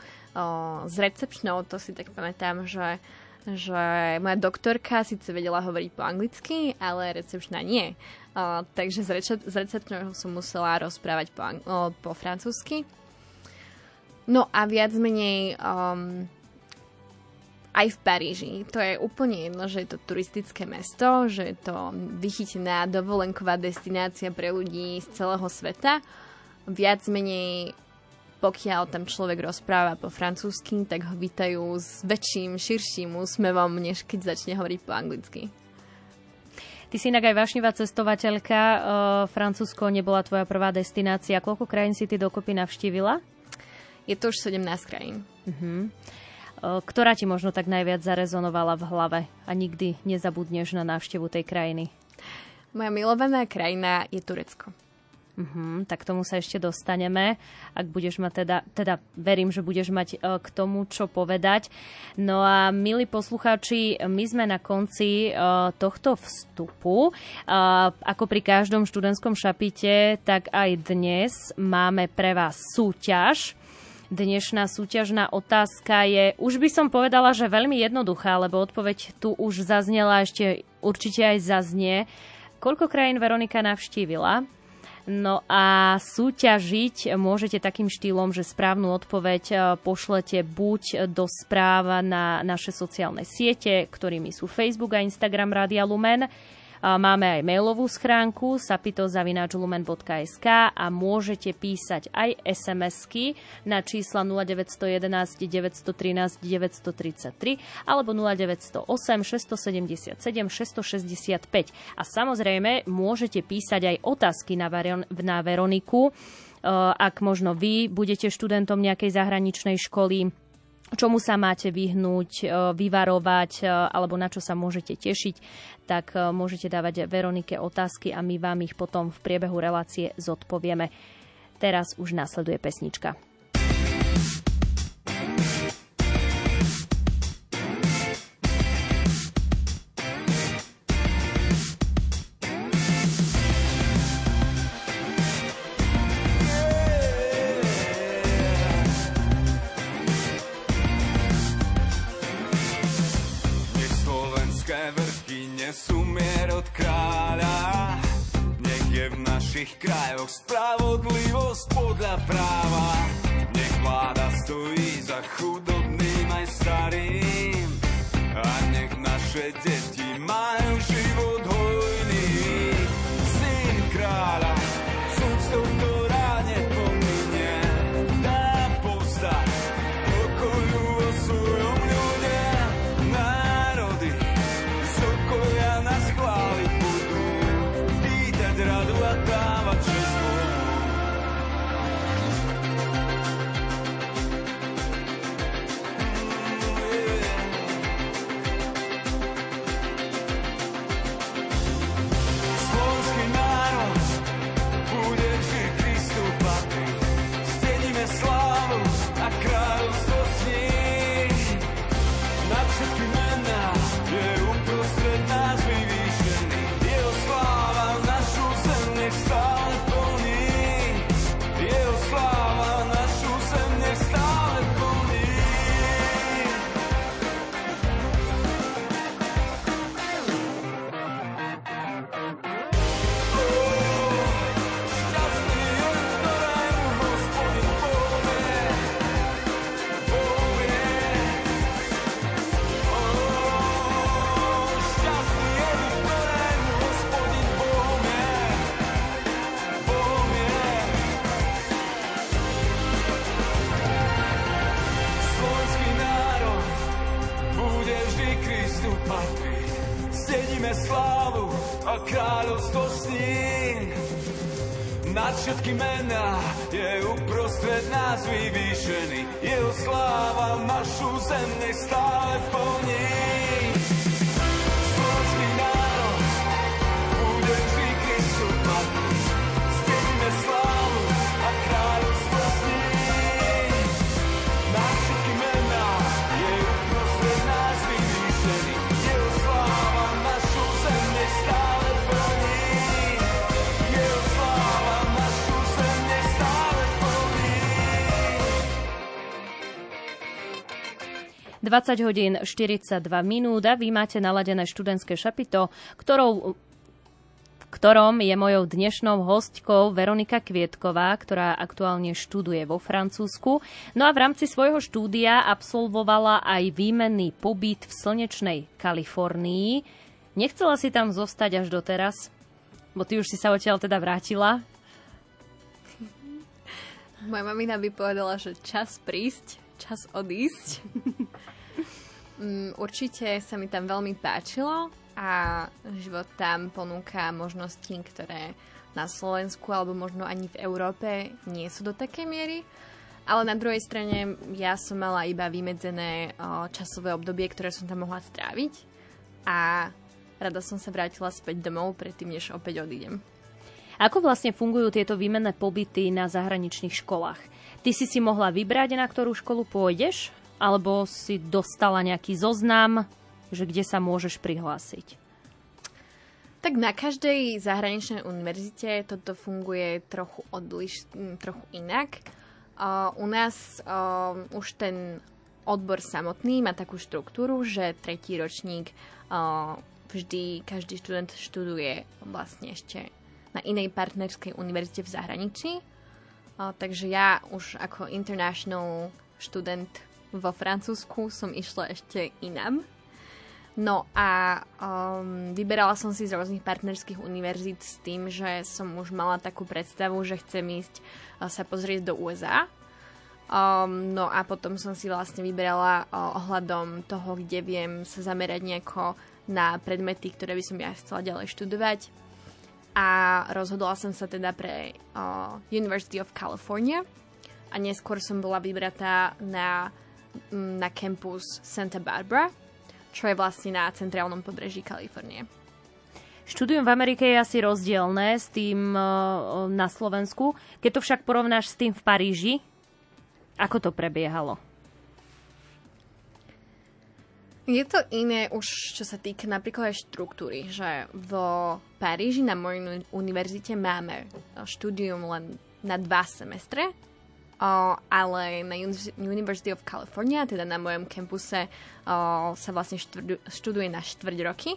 s recepčnou. To si tak pamätám, že moja doktorka síce vedela hovoriť po anglicky, ale recepčná nie. Takže s recepčnou som musela rozprávať po francúzsky. No a viac menej... Aj v Paríži. To je úplne jedno, že je to turistické mesto, že je to vychytená dovolenková destinácia pre ľudí z celého sveta. Viac menej, pokiaľ tam človek rozpráva po francúzsky, tak ho vítajú s väčším, širším úsmevom, než keď začne hovoriť po anglicky. Ty si inak aj vášnivá cestovateľka. Francúzsko nebola tvoja prvá destinácia. Koľko krajín si ty dokopy navštívila? Je to už 17 krajín. Mhm. Ktorá ti možno tak najviac zarezonovala v hlave a nikdy nezabudneš na návštevu tej krajiny? Moja milovaná krajina je Turecko. Tak tomu sa ešte dostaneme, ak budeš mať teda verím, že budeš mať k tomu čo povedať. No a milí poslucháči, my sme na konci tohto vstupu. Ako pri každom študentskom šapite, tak aj dnes máme pre vás súťaž. Dnešná súťažná otázka je, už by som povedala, že veľmi jednoduchá, lebo odpoveď tu už zaznela, ešte určite aj zaznie. Koľko krajín Veronika navštívila? No a súťažiť môžete takým štýlom, že správnu odpoveď pošlete buď do správ na naše sociálne siete, ktorými sú Facebook a Instagram Rádia Lumen. Máme aj mailovú schránku sapito@lumen.sk a môžete písať aj SMS-ky na čísla 0911 913 933 alebo 0908 677 665. A samozrejme môžete písať aj otázky na Veroniku, ak možno vy budete študentom nejakej zahraničnej školy, čomu sa máte vyhnúť, vyvarovať, alebo na čo sa môžete tešiť, tak môžete dávať Veronike otázky a my vám ich potom v priebehu relácie zodpovieme. Teraz už nasleduje pesnička. všetkých krajoch spravodlivosť podľa práva. Nech vláda stojí za chudobným aj starým a nech naše deti majú život hojný. Syn kráľa, s úctou, ktorá nepominie, dá povstať pokoju o svojom ľude. Národy z okolia nás chváliť budú, pýtať radu a dávať čest. Kráľovstvo sní, nad všetky mená je uprostred nás vyvýšený. Jeho sláva našu zem nech stále plní. Slovenský národ bude vždy Kristu patriť. Zdejme slávu a kráľovstvo sní. Nad všetky mená je uprostred nás vyvýšený. Jeho sláva našu zem nech stále. (20:42) a vy máte naladené študentské šapito, ktorom je mojou dnešnou hostkou Veronika Kvietková, ktorá aktuálne študuje vo Francúzsku. No a v rámci svojho štúdia absolvovala aj výmenný pobyt v slnečnej Kalifornii. Nechcela si tam zostať až doteraz? Bo ty už si sa odtiaľ teda vrátila. Moja mamina by povedala, že čas prísť, čas odísť. Určite sa mi tam veľmi páčilo a život tam ponúka možnosti, ktoré na Slovensku alebo možno ani v Európe nie sú do takej miery. Ale na druhej strane ja som mala iba vymedzené časové obdobie, ktoré som tam mohla stráviť a rada som sa vrátila späť domov predtým, než opäť odídem. Ako vlastne fungujú tieto výmenné pobyty na zahraničných školách? Ty si mohla vybrať, na ktorú školu pôjdeš? Alebo si dostala nejaký zoznam, že kde sa môžeš prihlásiť? Tak na každej zahraničnej univerzite toto funguje trochu inak. U nás už ten odbor samotný má takú štruktúru, že tretí ročník vždy každý študent študuje vlastne ešte na inej partnerskej univerzite v zahraničí. Takže ja už ako international študent vo Francúzsku som išla ešte inam. No a vyberala som si z rôznych partnerských univerzít s tým, že som už mala takú predstavu, že chcem ísť sa pozrieť do USA. No a potom som si vlastne vyberala ohľadom toho, kde viem sa zamerať nejako na predmety, ktoré by som ja chcela ďalej študovať. A rozhodla som sa teda pre University of California a neskôr som bola vybratá na campus Santa Barbara, čo je vlastne na centrálnom pobreží Kalifornie. Štúdium v Amerike je asi rozdielne s tým na Slovensku. Keď to však porovnáš s tým v Paríži, ako to prebiehalo? Je to iné už, čo sa týka napríklad aj štruktúry, že v Paríži na mojej univerzite máme štúdium len na 2 semestre, ale na University of California, teda na mojom campuse, sa vlastne študuje na 4 roky.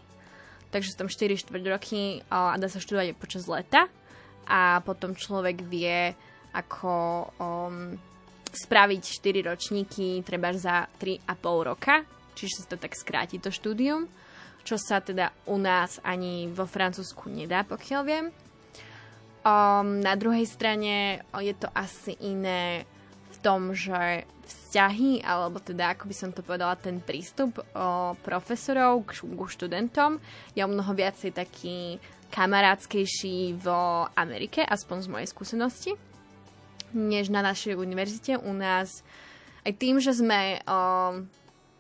Takže sú tam 4 štvrť roky a dá sa študovať počas leta. a potom človek vie, ako spraviť 4 ročníky treba za 3,5 roka, čiže sa to tak skráti to štúdium, čo sa teda u nás ani vo Francúzsku nedá, pokiaľ viem. Na druhej strane je to asi iné v tom, že vzťahy, alebo teda, ako by som to povedala, ten prístup profesorov k študentom je o mnoho viacej taký kamarádskejší v Amerike, aspoň z mojej skúsenosti, než na našej univerzite. U nás aj tým, že sme...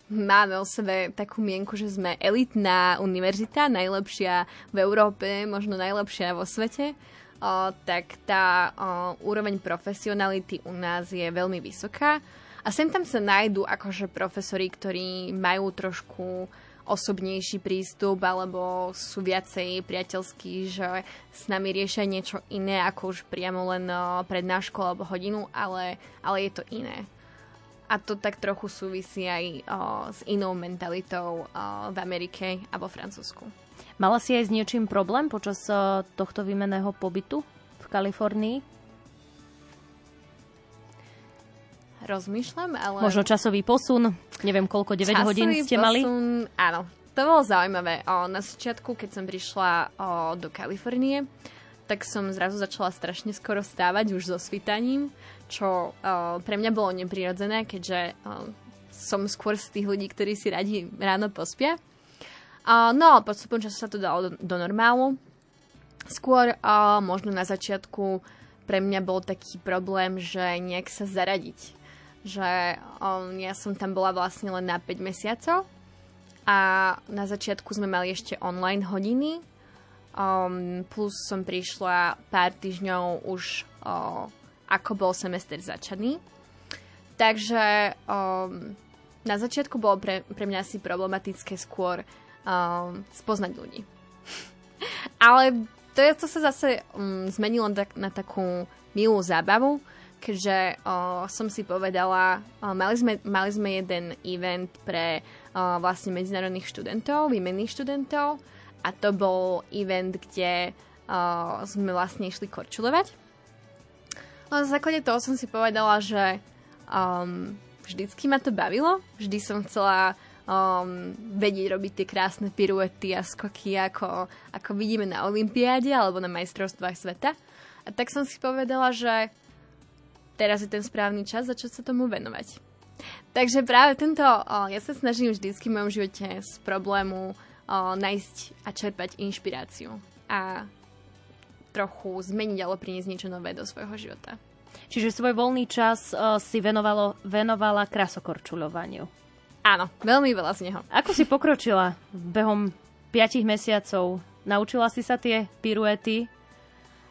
Máme o sebe takú mienku, že sme elitná univerzita, najlepšia v Európe, možno najlepšia vo svete, tak tá úroveň profesionality u nás je veľmi vysoká. A sem tam sa nájdú akože profesori, ktorí majú trošku osobnejší prístup alebo sú viacej priateľskí, že s nami riešia niečo iné ako už priamo len prednášku alebo hodinu, ale je to iné. A to tak trochu súvisí aj s inou mentalitou v Amerike a vo Francúzsku. Mala si aj s niečím problém počas tohto výmenného pobytu v Kalifornii? Rozmýšľam, ale... Možno časový posun, neviem koľko, 9 časový hodín ste mali? Časový posun, áno. To bolo zaujímavé. Na začiatku, keď som prišla do Kalifornie, tak som zrazu začala strašne skoro stávať už so svitaním, čo pre mňa bolo neprirodzené, keďže som skôr z tých ľudí, ktorí si radi ráno pospia. No, postupom času sa to dalo do normálu. Skôr možno na začiatku pre mňa bol taký problém, že nejak sa zaradiť. Že ja som tam bola vlastne len na 5 mesiacov a na začiatku sme mali ešte online hodiny. Plus som prišla pár týždňov už ako bol semester začaný. Takže na začiatku bolo pre mňa asi problematické skôr spoznať ľudí. Ale to sa zase zmenilo na takú milú zábavu, keďže som si povedala, mali sme jeden event pre vlastne medzinárodných študentov, výmenných študentov. A to bol event, kde sme vlastne išli korčulovať. No na základe toho som si povedala, že vždycky ma to bavilo. Vždy som chcela vedieť robiť tie krásne piruety a skoky, ako vidíme na olympiáde alebo na majstrovstvách sveta. A tak som si povedala, že teraz je ten správny čas začať sa tomu venovať. Takže práve ja sa snažím vždycky v mojom živote z problému nájsť a čerpať inšpiráciu a trochu zmeniť alebo priniesť niečo nové do svojho života. Čiže svoj voľný čas si venovala krasokorčuľovaniu. Áno, veľmi veľa z neho. Ako si pokročila behom 5 mesiacov? Naučila si sa tie piruety,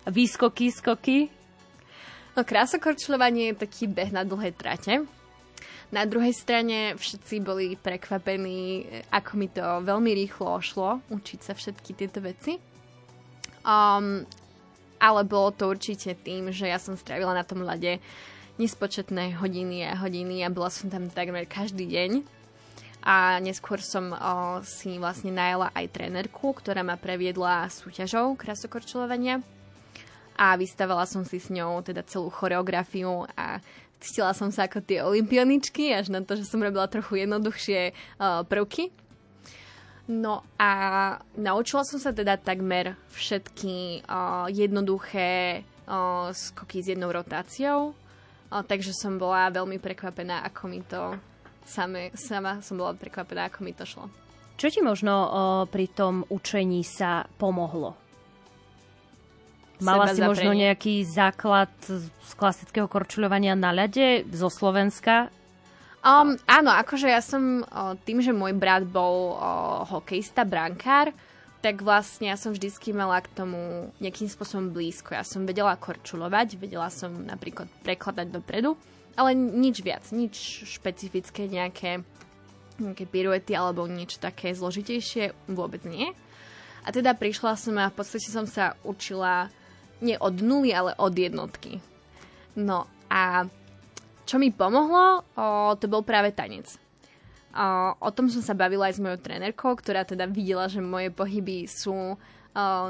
výskoky, skoky? No, krasokorčuľovanie je taký beh na dlhé trate. Na druhej strane všetci boli prekvapení, ako mi to veľmi rýchlo šlo učiť sa všetky tieto veci. Ale bolo to určite tým, že ja som strávila na tom ľade nespočetné hodiny a hodiny a bola som tam takmer každý deň. A neskôr som si vlastne najala aj trénerku, ktorá ma previedla súťažou krasokorčuľovania. A vystavala som si s ňou teda celú choreografiu a cítila som sa ako tie olympioničky, až na to, že som robila trochu jednoduchšie prvky. No a naučila som sa teda takmer všetky jednoduché skoky s jednou rotáciou, takže som bola veľmi prekvapená, ako mi to sama som bola prekvapená, ako mi to šlo. Čo ti možno pri tom učení sa pomohlo? Mala si možno nejaký základ z klasického korčuľovania na ľade zo Slovenska? Áno, akože ja som tým, že môj brat bol hokejista, brankár, tak vlastne ja som vždycky mala k tomu nejakým spôsobom blízko. Ja som vedela korčuľovať, vedela som napríklad prekladať dopredu, ale nič viac, nič špecifické, nejaké piruety alebo niečo také zložitejšie vôbec nie. A teda prišla som a v podstate som sa učila nie od nuly, ale od jednotky. No a čo mi pomohlo, to bol práve tanec. O tom som sa bavila aj s mojou trénerkou, ktorá teda videla, že moje pohyby sú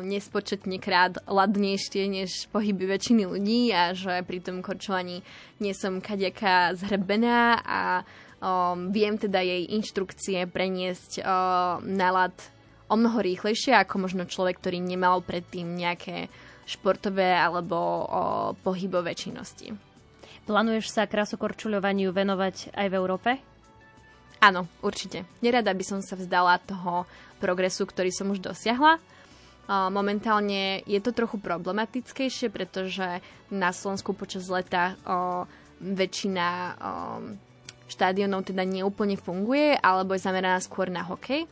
nespočetne krát ladnejšie než pohyby väčšiny ľudí a že pri tom korčovaní nie som kadejaká zhrbená a viem teda jej inštrukcie preniesť na ľad o mnoho rýchlejšie ako možno človek, ktorý nemal predtým nejaké športové alebo pohybové činnosti. Plánuješ sa krasokorčuľovaniu venovať aj v Európe? Áno, určite. Nerada by som sa vzdala toho progresu, ktorý som už dosiahla. Momentálne je to trochu problematickejšie, pretože na Slovensku počas leta väčšina štádionov teda neúplne funguje, alebo je zameraná skôr na hokej.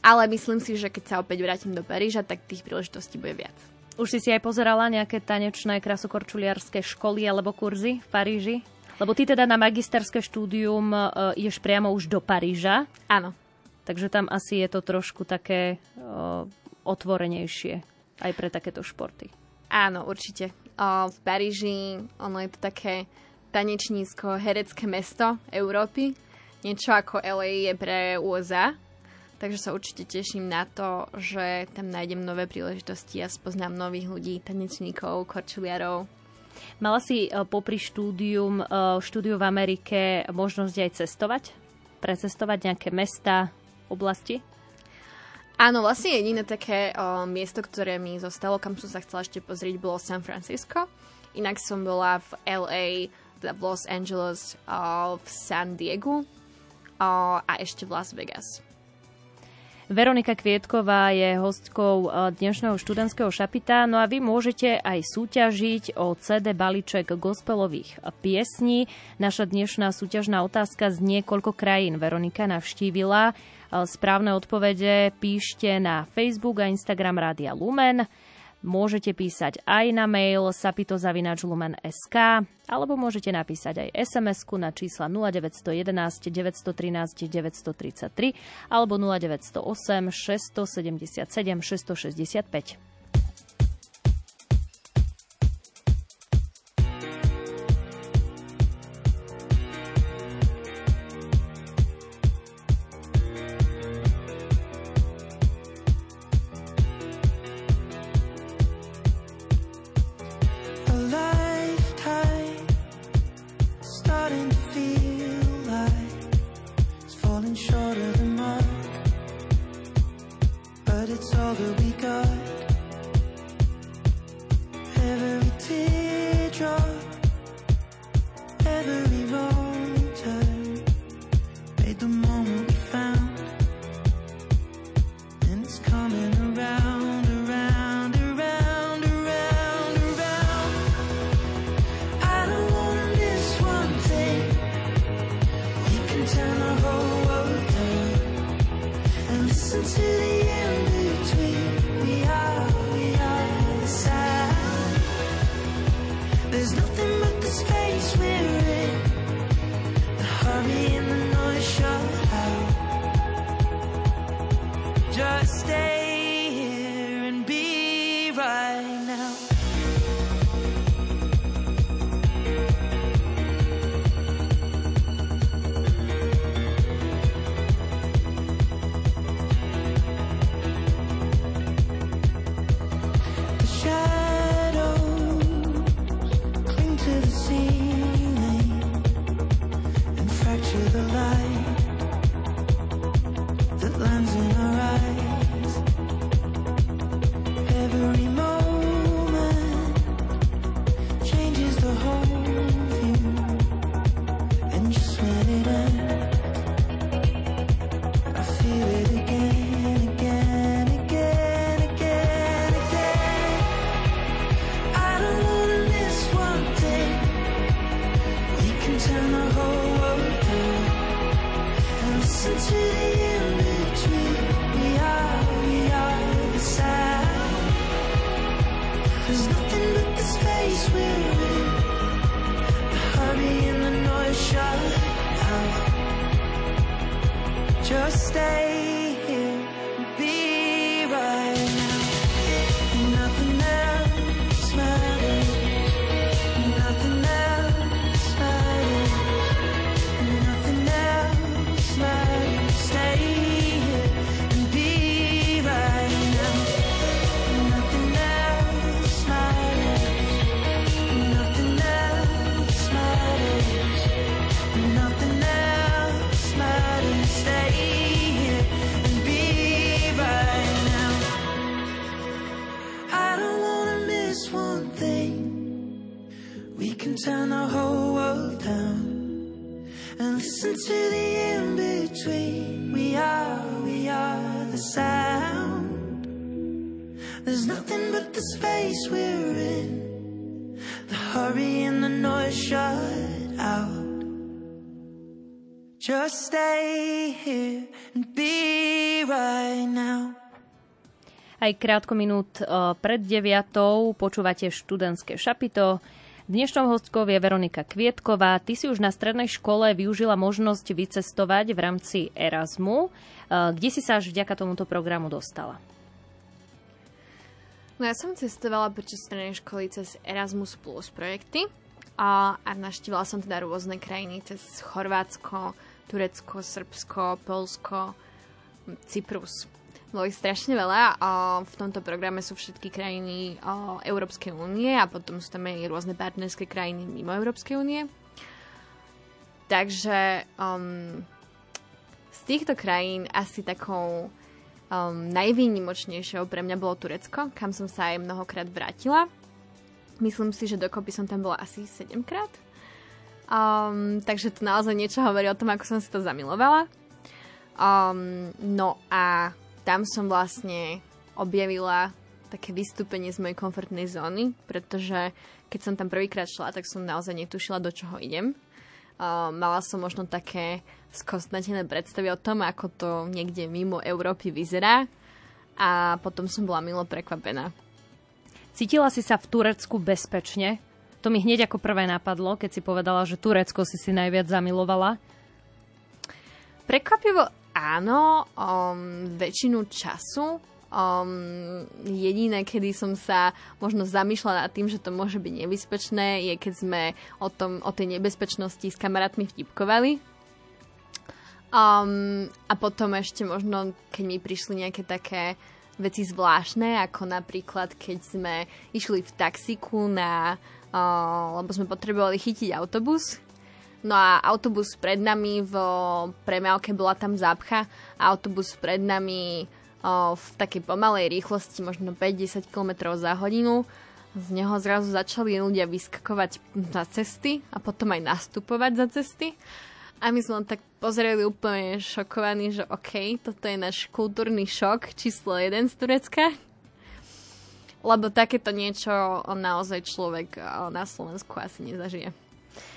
Ale myslím si, že keď sa opäť vrátim do Paríža, tak tých príležitostí bude viac. Už si aj pozerala nejaké tanečné krasokorčuliarské školy alebo kurzy v Paríži? Lebo ty teda na magisterské štúdium ideš priamo už do Paríža. Áno. Takže tam asi je to trošku také otvorenejšie aj pre takéto športy. Áno, určite. V Paríži ono je to také tanečnícko-herecké mesto Európy. Niečo ako LA je pre USA. Takže sa určite teším na to, že tam nájdem nové príležitosti a spoznám nových ľudí, tanečníkov, korčuliarov. Mala si popri štúdiu v Amerike možnosť aj cestovať? Precestovať nejaké mestá, oblasti? Áno, vlastne jediné také miesto, ktoré mi zostalo, kam som sa chcela ešte pozrieť, bolo San Francisco. Inak som bola v LA, teda v Los Angeles, v San Diego a ešte v Las Vegas. Veronika Kvietková je hostkou dnešného študentského šapita. No a vy môžete aj súťažiť o CD balíček gospelových piesní. Naša dnešná súťažná otázka znie, koľko krajín Veronika navštívila. Správne odpovede píšte na Facebook a Instagram Rádia Lumen. Môžete písať aj na mail sapito@lumen.sk alebo môžete napísať aj SMS-ku na čísla 0911 913 933 alebo 0908 677 665. can turn the whole world down and listen to the in-between. We are the sound. There's nothing but the space we're in, the hurry and the noise shut out. Just stay here and be right now. Aj krátko minút pred 9:00 počúvate študentské šapito. Dnešnou hostkou je Veronika Kvietková. Ty si už na strednej škole využila možnosť vycestovať v rámci Erasmu. Kde si sa až vďaka tomuto programu dostala? No ja som cestovala počas strednej školy cez Erasmus Plus projekty a navštívila som teda rôzne krajiny cez Chorvátsko, Turecko, Srbsko, Poľsko, Cyprus. Bolo ich strašne veľa a v tomto programe sú všetky krajiny Európskej únie a potom sú tam aj rôzne partnerské krajiny mimo Európskej únie. Takže z týchto krajín asi takou najvýnimočnejšou pre mňa bolo Turecko, kam som sa aj mnohokrát vrátila. Myslím si, že dokopy som tam bola asi 7-krát. Takže to naozaj niečo hovorí o tom, ako som si to zamilovala. No a tam som vlastne objavila také vystúpenie z mojej komfortnej zóny, pretože keď som tam prvýkrát šla, tak som naozaj netušila, do čoho idem. Mala som možno také skostnatené predstavy o tom, ako to niekde mimo Európy vyzerá, a potom som bola milo prekvapená. Cítila si sa v Turecku bezpečne? To mi hneď ako prvé napadlo, keď si povedala, že Turecko si najviac zamilovala. Prekvapivo áno, väčšinu času. Jediné, kedy som sa možno zamýšľala nad tým, že to môže byť nebezpečné, je keď sme o tej nebezpečnosti s kamarátmi vtipkovali. A potom ešte možno, keď mi prišli nejaké také veci zvláštne, ako napríklad, keď sme išli v taxíku lebo sme potrebovali chytiť autobus. No a autobus pred nami v premávke, bola tam zápcha, a autobus pred nami v takej pomalej rýchlosti, možno 5-10 km za hodinu. Z neho zrazu začali ľudia vyskakovať na cesty a potom aj nastupovať za cesty. A my sme len tak pozreli úplne šokovaní, že OK, toto je náš kultúrny šok číslo 1 z Turecka. Lebo takéto niečo naozaj človek na Slovensku asi nezažije.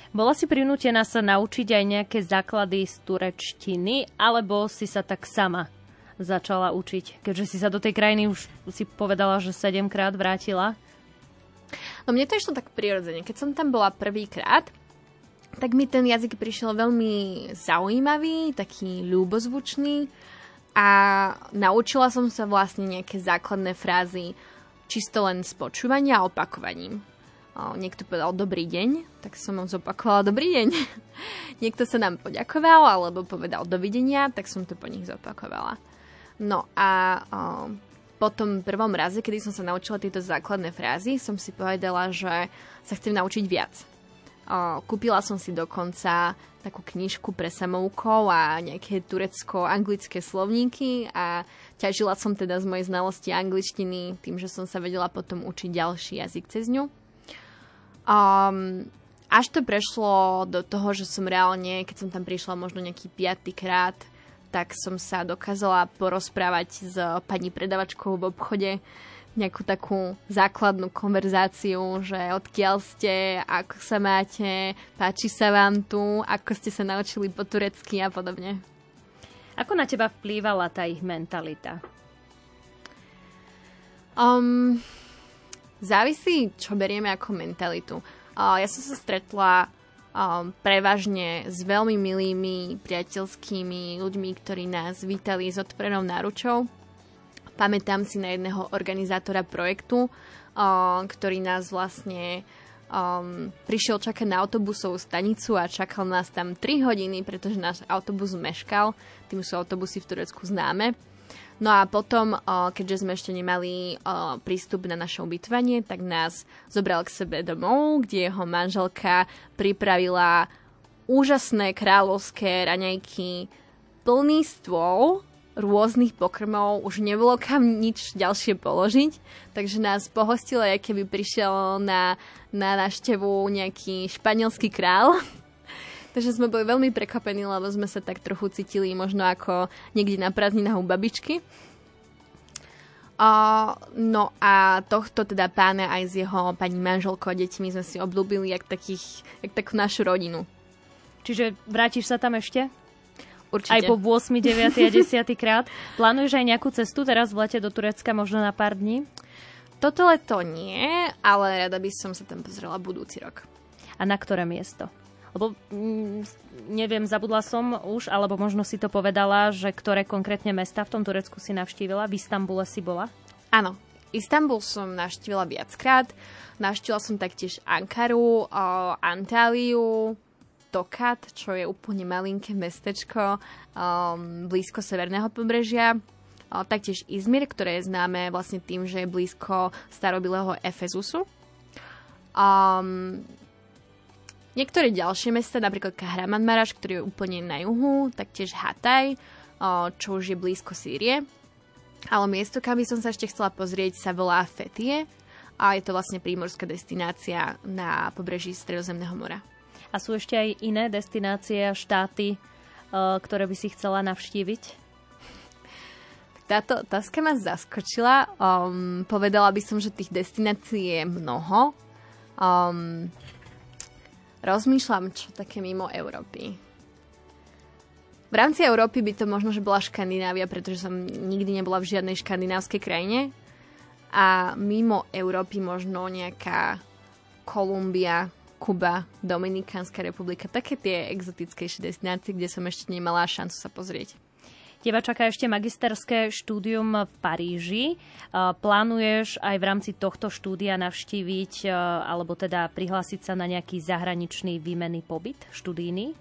Bola si prinútená sa naučiť aj nejaké základy z turečtiny, alebo si sa tak sama začala učiť, keďže si sa do tej krajiny už si povedala, že 7-krát vrátila? No mne to išlo tak prirodzene. Keď som tam bola prvýkrát, tak mi ten jazyk prišiel veľmi zaujímavý, taký ľubozvučný, a naučila som sa vlastne nejaké základné frázy čisto len z počúvania a opakovaním. Niekto povedal dobrý deň, tak som vám zopakovala dobrý deň. Niekto sa nám poďakoval alebo povedal dovidenia, tak som to po nich zopakovala. No a po tom prvom raze, kedy som sa naučila tieto základné frázy, som si povedala, že sa chcem naučiť viac. Kúpila som si dokonca takú knižku pre samoukov a nejaké turecko-anglické slovníky a ťažila som teda z mojej znalosti angličtiny tým, že som sa vedela potom učiť ďalší jazyk cez ňu. Až to prešlo do toho, že som reálne, keď som tam prišla možno nejaký 5-krát, tak som sa dokázala porozprávať s pani predavačkou v obchode, nejakú takú základnú konverzáciu, že odkiaľ ste, ako sa máte, páči sa vám tu, ako ste sa naučili po turecky a podobne. Ako na teba vplývala tá ich mentalita? Závisí, čo berieme ako mentalitu. Ja som sa stretla prevažne s veľmi milými, priateľskými ľuďmi, ktorí nás vítali s otvorenou náručou. Pamätám si na jedného organizátora projektu, ktorý nás vlastne prišiel čakať na autobusovú stanicu a čakal nás tam 3 hodiny, pretože náš autobus meškal. Tým sú autobusy v Turecku známe. No a potom, keďže sme ešte nemali prístup na naše ubytovanie, tak nás zobral k sebe domov, kde jeho manželka pripravila úžasné kráľovské raňajky plný stôl, rôznych pokrmov, už nebolo kam nič ďalšie položiť, takže nás pohostilo, aké by prišiel na návštevu nejaký španielský král. Takže sme boli veľmi prekvapení, lebo sme sa tak trochu cítili možno ako niekde na prázdninách u babičky. No a tohto teda pána aj s jeho pani manželkou a deťmi sme si obľúbili jak takú našu rodinu. Čiže vrátiš sa tam ešte? Určite. Aj po 8., 9. a 10. krát? Plánuješ aj nejakú cestu teraz v lete do Turecka možno na pár dní? Toto leto nie, ale rada by som sa tam pozrela budúci rok. A na ktoré miesto? Lebo neviem, zabudla som už, alebo možno si to povedala, že ktoré konkrétne mesta v tom Turecku si navštívila? V Istanbule si bola? Áno, Istanbul som navštívila viackrát. Navštívila som taktiež Ankaru, Antáliu, Tokat, čo je úplne malinké mestečko blízko severného pobrežia. Taktiež Izmir, ktoré je známe vlastne tým, že je blízko starobilého Efezusu. Niektoré ďalšie mesta, napríklad Kahramanmaraš, ktorý je úplne na juhu, taktiež Hatay, čo už je blízko Sýrie. Ale miesto, kam by som sa ešte chcela pozrieť, sa volá Fethiye a je to vlastne prímorská destinácia na pobreží Stredozemného mora. A sú ešte aj iné destinácie a štáty, ktoré by si chcela navštíviť? Táto otázka ma zaskočila. Povedala by som, že tých destinácií je mnoho. Rozmýšľam, čo také mimo Európy. V rámci Európy by to možno, že bola Škandinávia, pretože som nikdy nebola v žiadnej škandinávskej krajine. A mimo Európy možno nejaká Kolumbia, Kuba, Dominikánska republika, také tie exotickejšie destinácie, kde som ešte nemala šancu sa pozrieť. Teba čaká ešte magisterské štúdium v Paríži. Plánuješ aj v rámci tohto štúdia navštíviť, alebo teda prihlásiť sa na nejaký zahraničný výmenný pobyt študijný?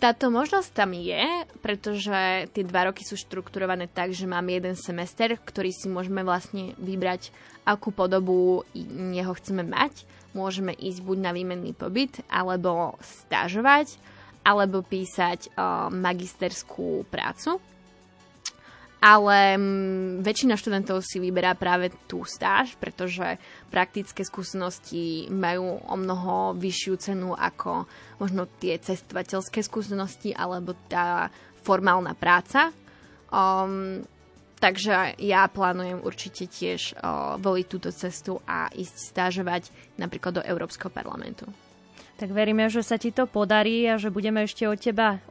Táto možnosť tam je, pretože tie 2 roky sú štrukturované tak, že máme 1 semester, ktorý si môžeme vlastne vybrať, akú podobu jeho chceme mať. Môžeme ísť buď na výmenný pobyt, alebo stážovať, alebo písať magisterskú prácu. Ale väčšina študentov si vyberá práve tú stáž, pretože praktické skúsenosti majú o mnoho vyššiu cenu ako možno tie cestovateľské skúsenosti alebo tá formálna práca. Takže ja plánujem určite tiež voliť túto cestu a ísť stážovať napríklad do Európskeho parlamentu. Tak veríme, že sa ti to podarí a že budeme ešte o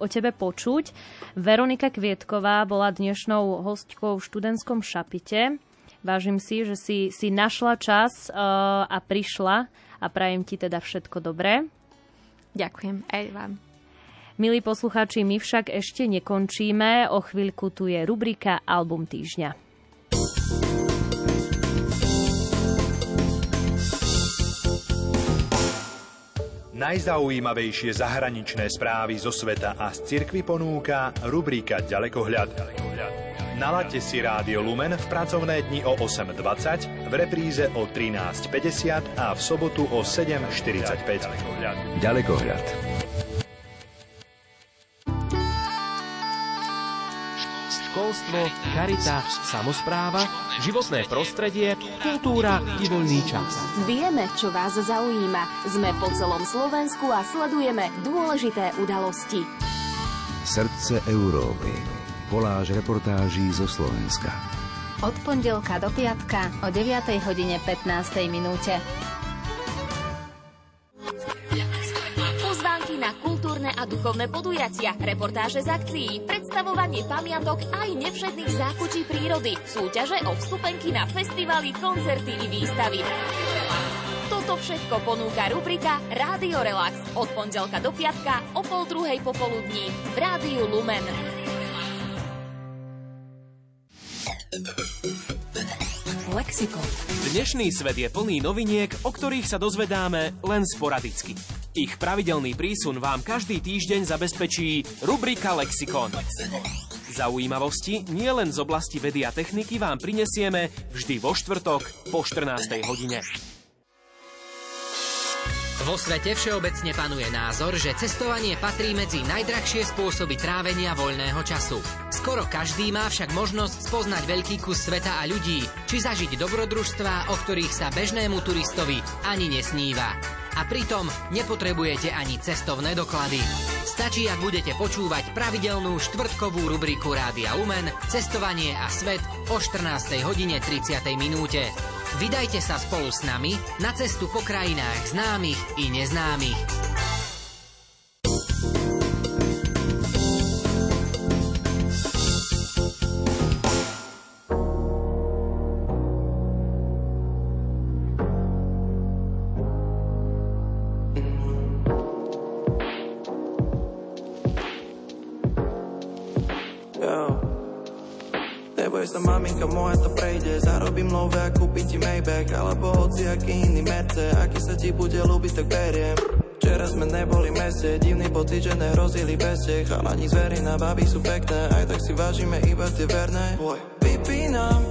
tebe počuť. Veronika Kvietková bola dnešnou hostkou v študentskom šapite. Vážim si, že si našla čas a prišla a prajem ti teda všetko dobré. Ďakujem aj vám. Milí poslucháči, my však ešte nekončíme. O chvíľku tu je rubrika Album týždňa. Najzaujímavejšie zahraničné správy zo sveta a z cirkvi ponúka rubrika Ďalekohľad. Nalaďte si Rádio Lumen v pracovné dni o 8.20, v repríze o 13.50 a v sobotu o 7.45. Ďalekohľad. Školstvo, charita, samospráva, životné prostredie, kultúra i voľný čas. Vieme, čo vás zaujíma. Sme po celom Slovensku a sledujeme dôležité udalosti. Srdce Európy. Koláž reportáží zo Slovenska. Od pondelka do piatka o 9:15. Na kultúrne a duchovné podujatia, reportáže z akcií, predstavovanie pamiatok aj nevšetných zákutí prírody, súťaže o vstupenky na festivaly, koncerty i výstavy. Toto všetko ponúka rubrika Rádio Relax od pondelka do piatka o 12:30 popoludní v Rádiu Lumen. Lexikon. Dnešný svet je plný noviniek, o ktorých sa dozvedáme len sporadicky. Ich pravidelný prísun vám každý týždeň zabezpečí rubrika Lexikon. Zaujímavosti nielen z oblasti vedy a techniky vám prinesieme vždy vo štvrtok po 14:00. Vo svete všeobecne panuje názor, že cestovanie patrí medzi najdrahšie spôsoby trávenia voľného času. Skoro každý má však možnosť spoznať veľký kus sveta a ľudí, či zažiť dobrodružstvá, o ktorých sa bežnému turistovi ani nesníva. A pritom nepotrebujete ani cestovné doklady. Stačí, ak budete počúvať pravidelnú štvrtkovú rubriku Rádia Lumen Cestovanie a svet o 14:30. Vydajte sa spolu s nami na cestu po krajinách známych i neznámych. Maminka moja to prejde, zarobím love a kúpim ti Maybach, alebo hociaký iný merce, aký sa ti bude ľúbiť, tak beriem. Včera sme neboli v meste, divný pocit, že nehrozili beste, chalani zverina, baby sú pekné, aj tak si vážime iba tie verné. Vypínam,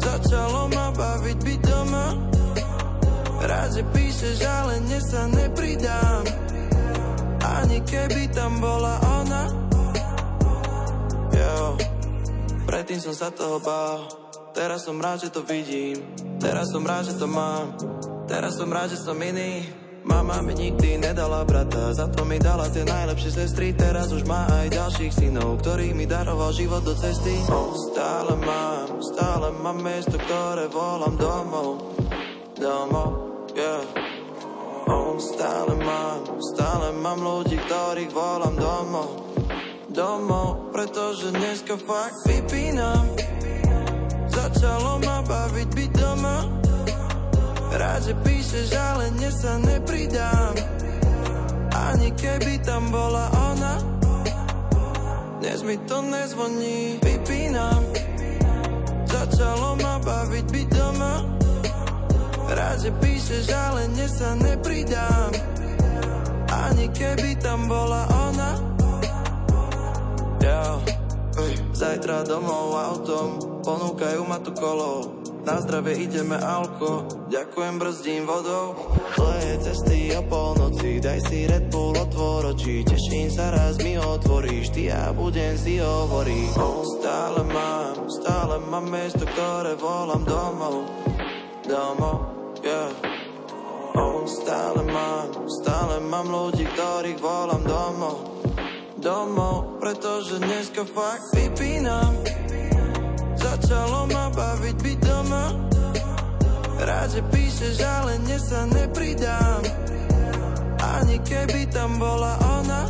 začalo ma baviť byť doma, rád, že píšeš, ale dnes sa nepridám, ani keby tam bola ona. Yo. Predtým som sa toho bál, teraz som rád, že to vidím, teraz som rád, že to mám, teraz som rád, že som iný. Mama mi nikdy nedala brata, za to mi dala tie najlepšie sestry, teraz už má aj ďalších synov, ktorých mi daroval život do cesty. Stále mám miesto, ktoré volám domov, yeah. Stále mám ľudí, ktorých volám domov, pretože dneska fakt vypínam. Začalo ma baviť byť doma, rád, že píšeš, ale dnes sa nepridám, ani keby tam bola ona. Dnes mi to nezvoní. Vypínam, začalo ma baviť byť doma, rád, že píšeš, ale dnes sa nepridám, ani keby tam bola ona. Yeah. Zajtra domov autom, ponúkajú ma tu kolou, na zdravie ideme alko, ďakujem, brzdím vodou. Dlhé cesty o polnoci, daj si Red Bull, otvor oči, teším sa, raz mi otvoríš, ty ja budem si hovoriť. Stále mám miesto, ktoré volám domov, yeah. Stále mám ľudí, ktorých volám domov, pretože dneska fakt vypínam. Začalo ma baviť byť doma, rád, že píšeš, ale dnes sa nepridám, ani keby tam bola ona.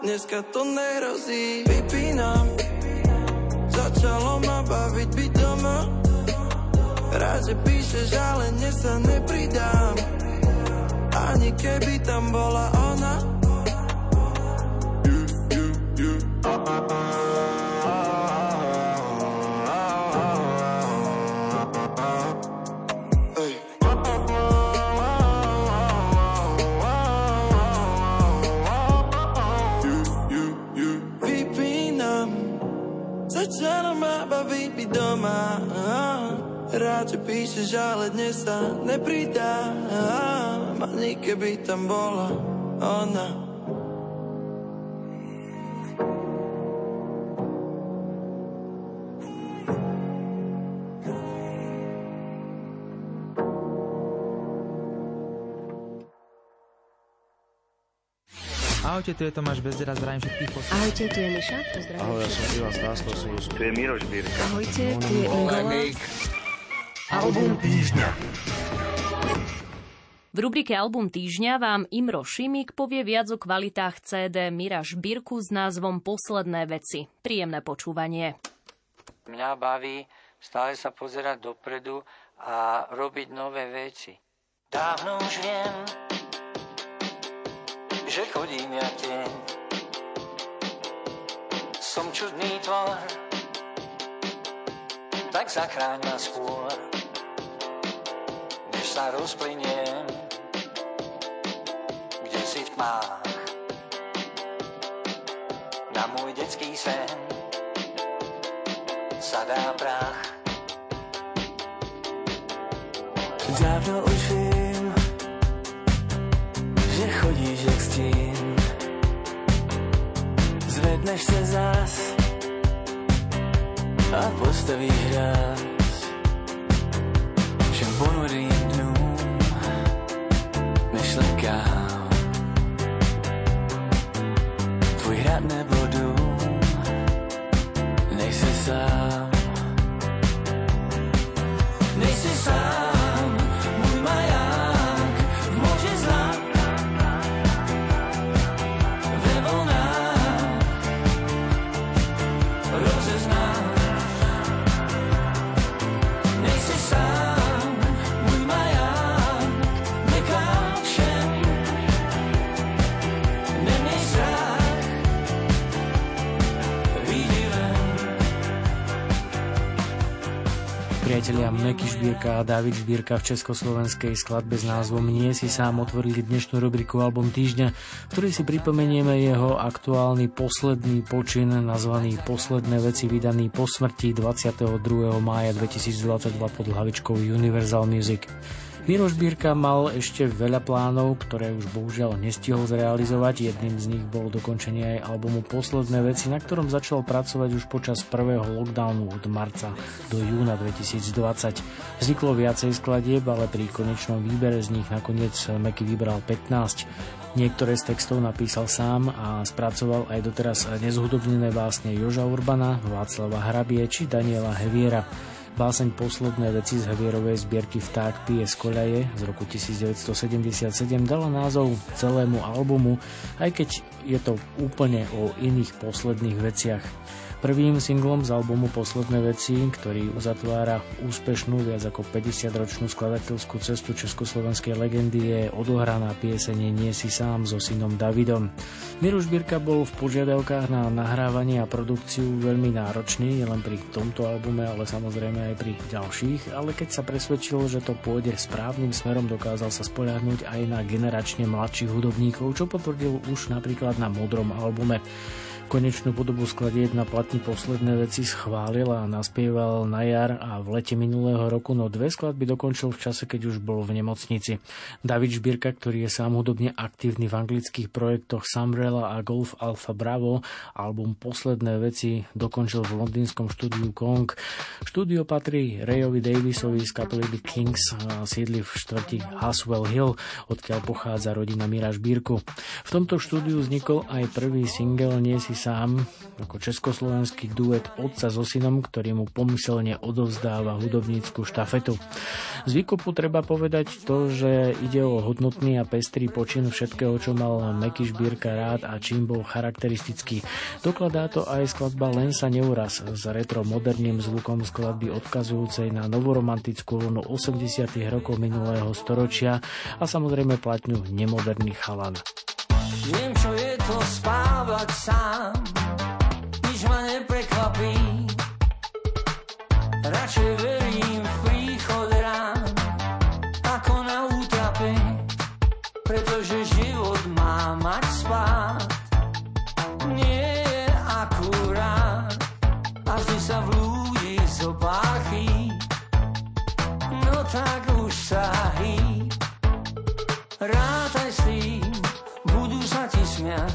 Dneska to nehrozí. Vypínam, začalo ma baviť byť doma, rád, že píšeš, ale dnes sa nepridám, ani keby tam bola ona. Vypínam, začala ma baviť byť doma, rád, že píšeš, ale dnes sa nepridám, ani keby tam bola ona. Ahojte, tu je Tomáš Bezdera, zdravím všetkých posledných. Ahojte, tu je Miša, pozdravím. Ahoj, ja som Ivan Stáslo, som Rusko. Tu je Miro Žbirka. Ahojte, tu je Ingolák. Album týždňa. V rubrike Album týždňa vám Imro Šimík povie viac o kvalitách CD Mira Žbirku s názvom Posledné veci. Príjemné počúvanie. Mňa baví stále sa pozerať dopredu a robiť nové veci. Dávno už viem, že chodím ja tieň. Som čudný tvor, tak zachráň ma skôr, než sa rozplyniem, kde si v tmách. Na môj detský sen sadá prach. Dávno už viem, zvedneš se zás a postavíš hráz všem ponurým dnům, než lekám. Tvůj hrad nebo dům, nejsi sám. Nejsi sám, můj maják v moři zlá. Priatelia, Meky Žbirka a David Žbirka v československej skladbe s názvom Nie si sám otvorili dnešnú rubriku Album týždňa, v ktorej si pripomenieme jeho aktuálny posledný počin nazvaný Posledné veci, vydaný po smrti 22. mája 2022 pod hlavičkou Universal Music. Miro Žbirka mal ešte veľa plánov, ktoré už bohužiaľ nestihol zrealizovať. Jedným z nich bolo dokončenie aj albumu Posledné veci, na ktorom začal pracovať už počas prvého lockdownu od marca do júna 2020. Vzniklo viacej skladieb, ale pri konečnom výbere z nich nakoniec Meky vybral 15. Niektoré z textov napísal sám a spracoval aj doteraz nezhudobnené básne Joža Urbana, Václava Hrabie či Daniela Heviera. Báseň Posledné veci z Hevierovej zbierky Vták pije z koľaje z roku 1977 dala názov celému albumu, aj keď je to úplne o iných posledných veciach. Prvým singlom z albumu Posledné veci, ktorý uzatvára úspešnú viac ako 50-ročnú skladateľskú cestu československej legendy, je odohraná piesenie Nie si sám so synom Davidom. Miro Žbirka bol v požiadavkách na nahrávanie a produkciu veľmi náročný, nielen pri tomto albume, ale samozrejme aj pri ďalších, ale keď sa presvedčil, že to pôjde správnym smerom, dokázal sa spoľahnúť aj na generačne mladších hudobníkov, čo potvrdil už napríklad na Modrom albume. Konečnú podobu skladieb na platni Posledné veci schválil a naspieval na jar a v lete minulého roku, no dve skladby dokončil v čase, keď už bol v nemocnici. David Žbirka, ktorý je sám hudobne aktívny v anglických projektoch Sambrella a Golf Alfa Bravo, album Posledné veci dokončil v londýnskom štúdiu Kong. Štúdio patrí Rayovi Davisovi z Katolíby Kings a sídli v štvrti Haswell Hill, odkiaľ pochádza rodina Mira Žbirku. V tomto štúdiu vznikol aj prvý single Nie si sám, ako československý duet otca so synom, ktorý mu pomyselne odovzdáva hudobnícku štafetu. Z výkupu treba povedať to, že ide o hodnotný a pestrý počin všetkého, čo mal Meky Žbirka rád a čím bol charakteristický. Dokladá to aj skladba Len sa neuraz s retro-moderným zvukom skladby odkazujúcej na novoromantickú vlnu 80. rokov minulého storočia a samozrejme platňu Nemoderný chalan. Viem, čo je to spávať sám, nič ma neprekvapí. Radšej verím v príchod rán, ako na útrapy, pretože život má mať spát. Nie je akurát, a vždy sa v ľudí zobáchí. No tak už sa hýb, rátaj s tým. Budú sa ti smiať,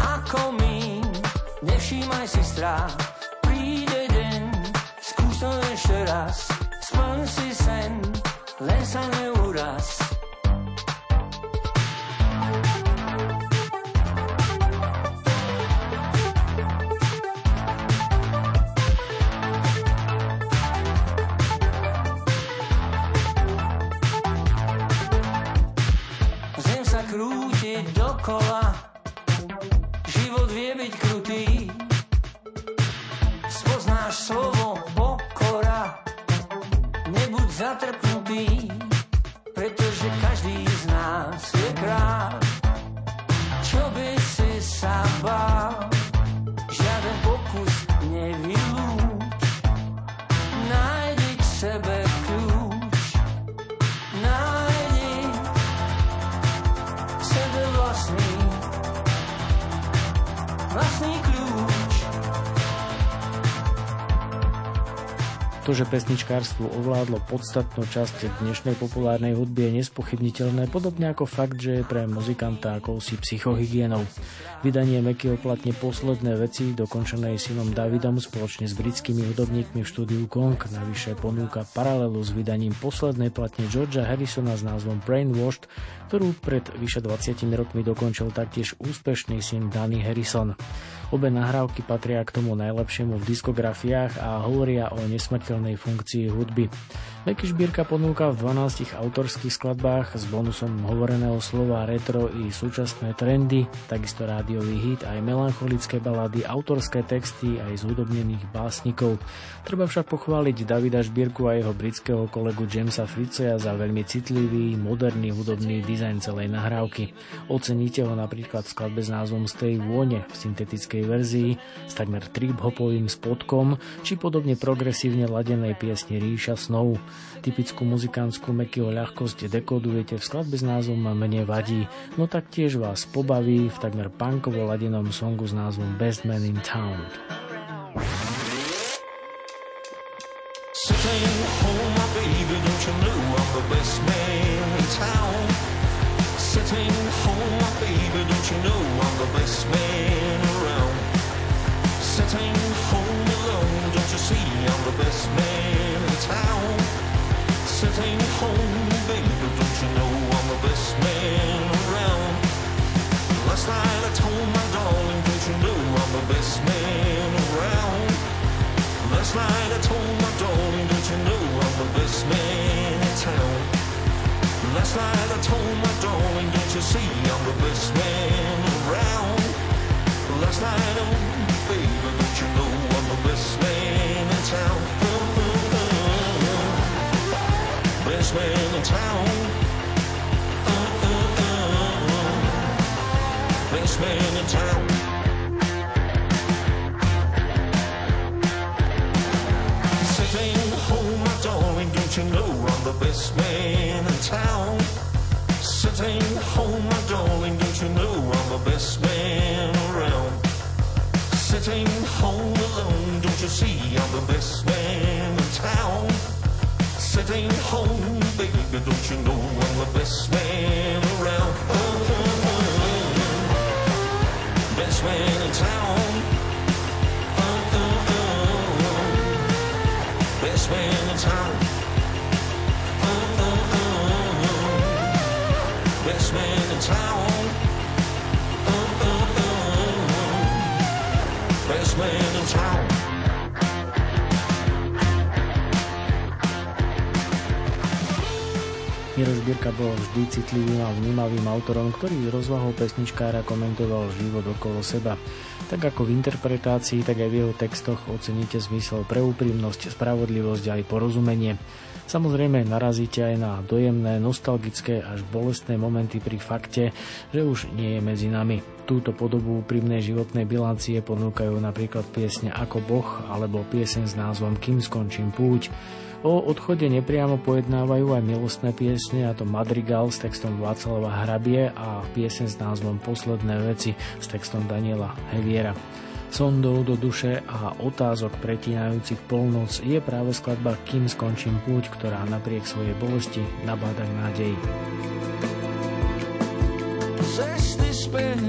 ako my, nevšímaj si strach. Príde deň, skúš to ešte raz, splň si sen, len sa neuraz. Krútiť dokola, život vie byť krutý. Spoznáš slovo pokora, nebuď zatrpnutý, pretože každý z nás je král. Čo by si sa bál, žiaden pokus nevylúč. Nájdi k sebe kľúč, nájdi sebe vlastný kľúč. To, že pesničkárstvo ovládlo podstatnú časť dnešnej populárnej hudby, je nespochybniteľné, podobne ako fakt, že je pre muzikanta akousi psychohygienou. Vydanie Meky oplatne posledné veci, dokončené synom Davidom spoločne s britskými hudobníkmi v štúdiu Kong, navyše ponúka paralelu s vydaním poslednej platne Georgea Harrisona s názvom Brainwashed, ktorú pred vyše 20 rokmi dokončil taktiež úspešný syn Danny Harrison. Obe nahrávky patria k tomu najlepšiemu v diskografiách a hovoria o nesmrteľnosti funkcii hudby. Meky Žbirka ponúka v 12 autorských skladbách s bonusom hovoreného slova, retro i súčasné trendy, takisto rádiový hit, aj melancholické balady, autorské texty, aj z hudobnených básnikov. Treba však pochváliť Davida Žbirku a jeho britského kolegu Jamesa Fritzea za veľmi citlivý, moderný hudobný dizajn celej nahrávky. Oceníte ho napríklad v skladbe s názvom Stay vône v syntetickej verzii, s takmer trip-hopovým spodkom, či podobne progresívne ladenej piesni Ríša snov. Typickú muzikantskú Mekyho ľahkosť dekodujete v skladbe s názvom Mne vadí, no taktiež vás pobaví v takmer punkovo ladenom songu s názvom Best Man in Town. Best man in town. Sitting home, baby, don't you know I'm the best man around. Last night I told my darling, don't you know I'm the best man around. Last night I told my darling, don't you know I'm the best man in town. Last night I told my darling, don't you see I'm the best man around. Last night, oh baby, don't you know I'm the best man in town. Best man in town. Best man in town. Sitting home, my darling, don't you know I'm the best man in town. Sitting home, my darling, don't you know I'm the best man around. Sitting home alone, don't you see I'm the best man in town. Sitting home, baby, don't you know I'm the best man around. Oh, oh, oh. Best man in town. Oh, oh, oh. Best man in town. Oh, oh, oh. Best man in town. Best man in town. Miro Žbirka bol vždy citlivým a vnímavým autorom, ktorý rozvahou pesničkára komentoval život okolo seba. Tak ako v interpretácii, tak aj v jeho textoch oceníte zmysel pre úprimnosť, spravodlivosť a aj porozumenie. Samozrejme narazíte aj na dojemné, nostalgické až bolestné momenty pri fakte, že už nie je medzi nami. Túto podobu úprimnej životnej bilancie ponúkajú napríklad piesne Ako Boh alebo pieseň s názvom Kým skončím púť. O odchode nepriamo pojednávajú aj milostné piesne, a to Madrigal s textom Václava Hrabie a piesen s názvom Posledné veci s textom Daniela Heviera. Sondou do duše a otázok pretínajúcich polnoc je práve skladba Kým skončím púť, ktorá napriek svojej bolesti nabáda k nádeji. Cesty späť.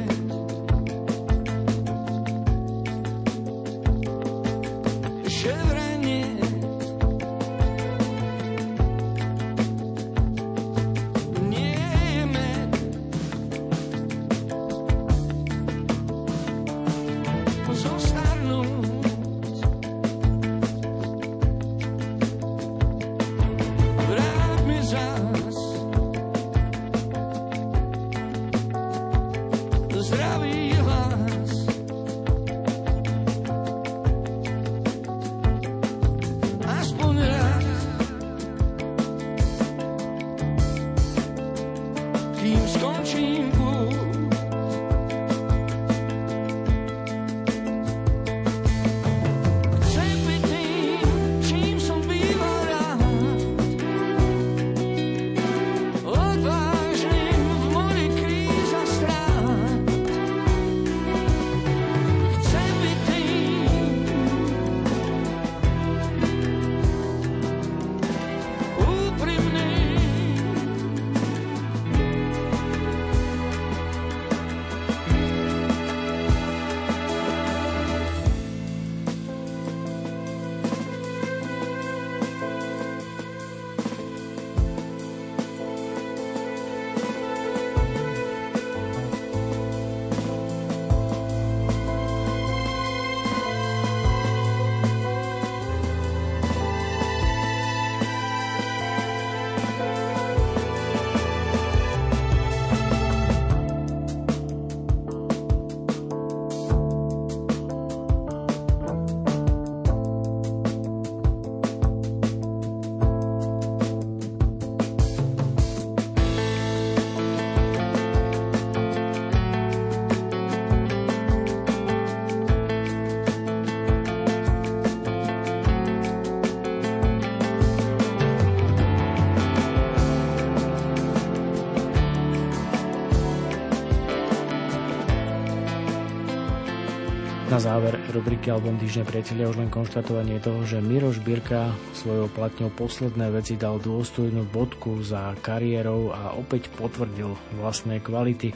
Na záver rubriky Album týždňa priatelia už len konštatovanie toho, že Miro Žbirka svojou platňou Posledné veci dal dôstojnú bodku za kariérou a opäť potvrdil vlastné kvality.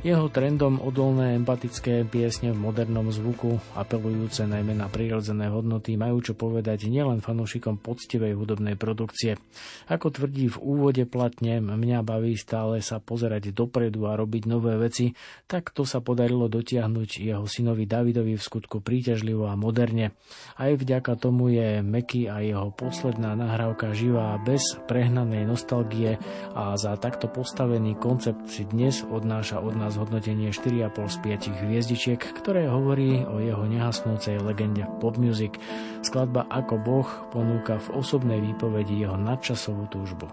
Jeho trendom odolné empatické piesne v modernom zvuku, apelujúce najmä na prirodzené hodnoty, majú čo povedať nielen fanúšikom poctivej hudobnej produkcie. Ako tvrdí v úvode platne, mňa baví stále sa pozerať dopredu a robiť nové veci, tak to sa podarilo dotiahnuť jeho synovi Davidovi v skutku príťažlivo a moderne. Aj vďaka tomu je Meky a jeho posledná nahrávka živá bez prehnanej nostalgie a za takto postavený koncept si dnes odnáša od na zhodnotenie 4,5 z 5 hviezdičiek, ktoré hovorí o jeho nehasnúcej legende pop music. Skladba Ako Boh ponúka v osobnej výpovedi jeho nadčasovú túžbu.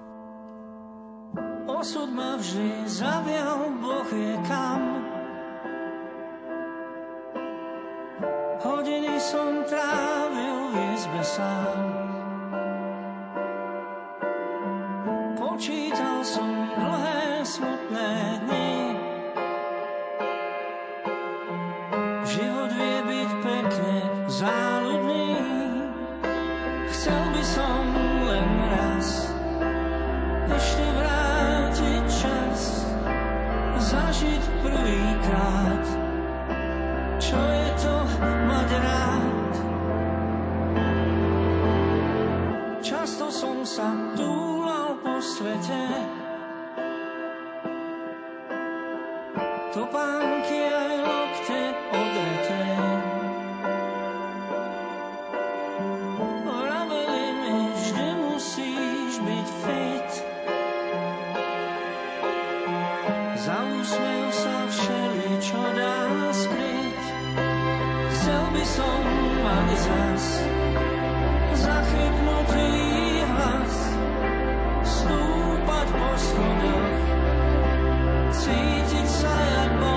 Osud ma vždy zavial, Boh je kam. Hodiny som trávil v izbe sám. Počítal som dlhé smutné dni. Život vie byť pekne záľudný. Chcel by som len raz ešte vrátiť čas, zažiť prvýkrát, čo je to mať rád. Často som sa túlal po svete, topánky aj lokte odreté. Hovorili mi, vždy musíš byť fit. Za úsmev sa všeličo dá skryť. Chcel by som mať zas zachrypnutý hlas, stúpať po schodoch, cítiť sa jak Boh.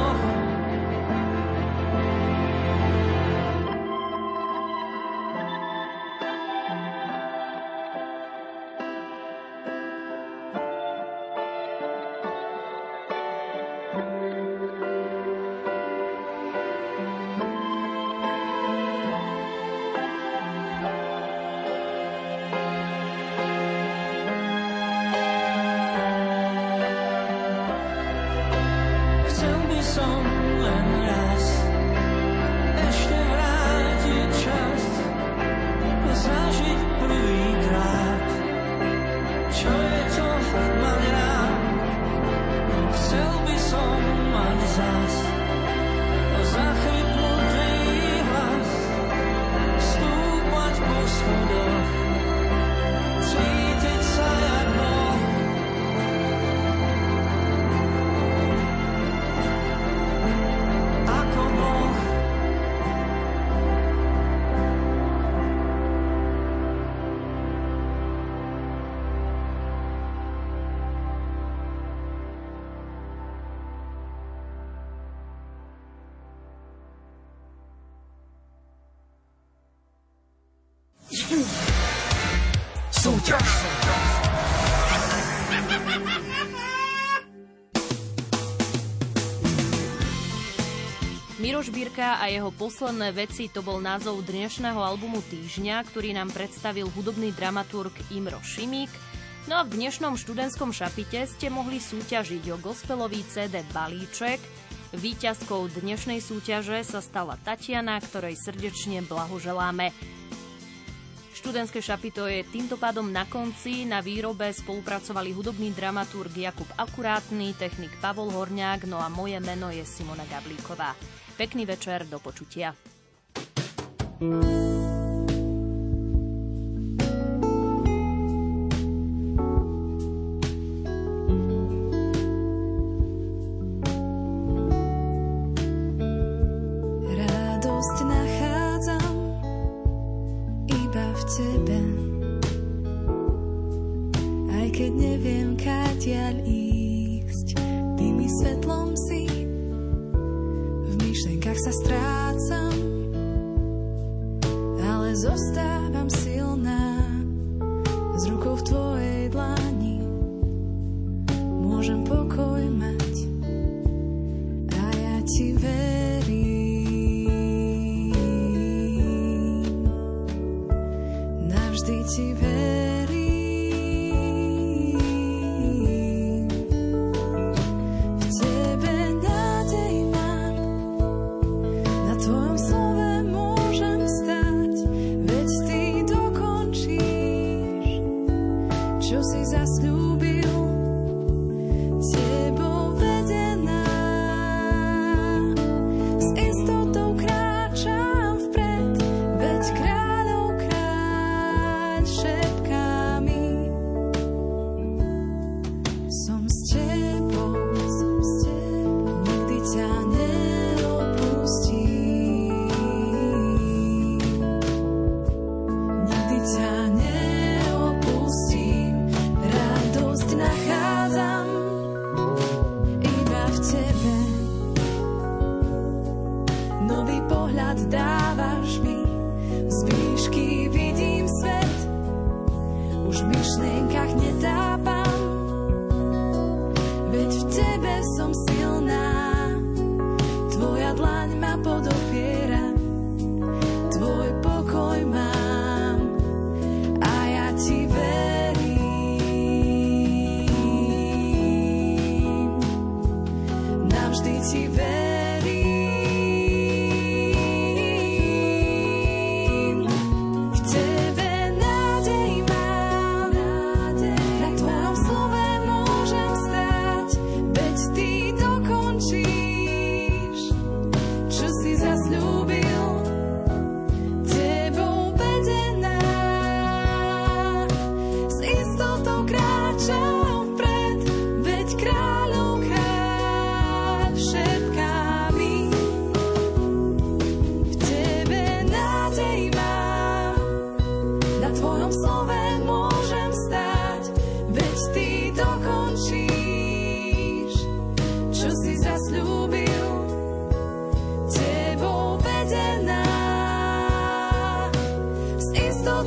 Miro Žbirka a jeho Posledné veci, to bol názov dnešného albumu týždňa, ktorý nám predstavil hudobný dramaturg Imro Šimík. No a v dnešnom študentskom šapite ste mohli súťažiť o gospelový CD balíček. Víťazkou dnešnej súťaže sa stala Tatiana, ktorej srdečne blahoželáme. Študentské šapito je týmto pádom na konci. Na výrobe spolupracovali hudobný dramaturg Jakub Akurátny, technik Pavol Horňák, no a moje meno je Simona Gablíková. Pekný večer, do počutia. Radosť nachádzam iba v tebe, aj keď neviem, kadiaľ ísť, ty mi svetlom si. V myšlienkach sa strácam, ale zostávam silná. S rukou v tvojej dlani môžem pokoj mať a ja ti verím.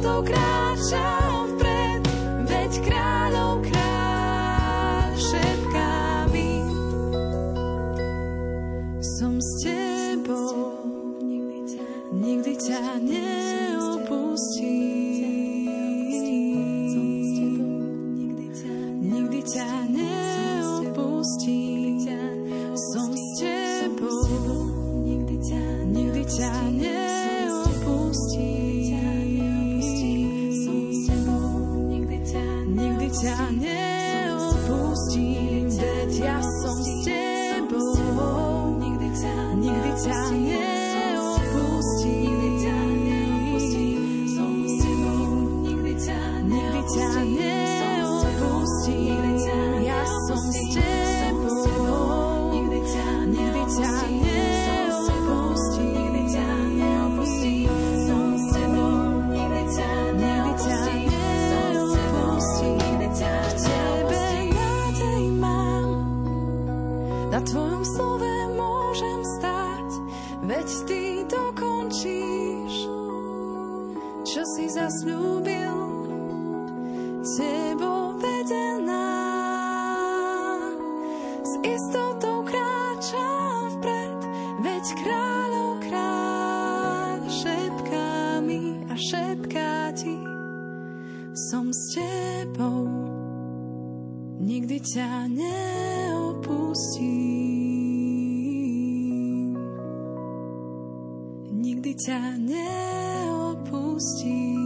životov kráčam vpred, veď kráľov kráľ šepká mi. Som s tebou, nikdy ťa neopustím. Nikdy ťa neopustím.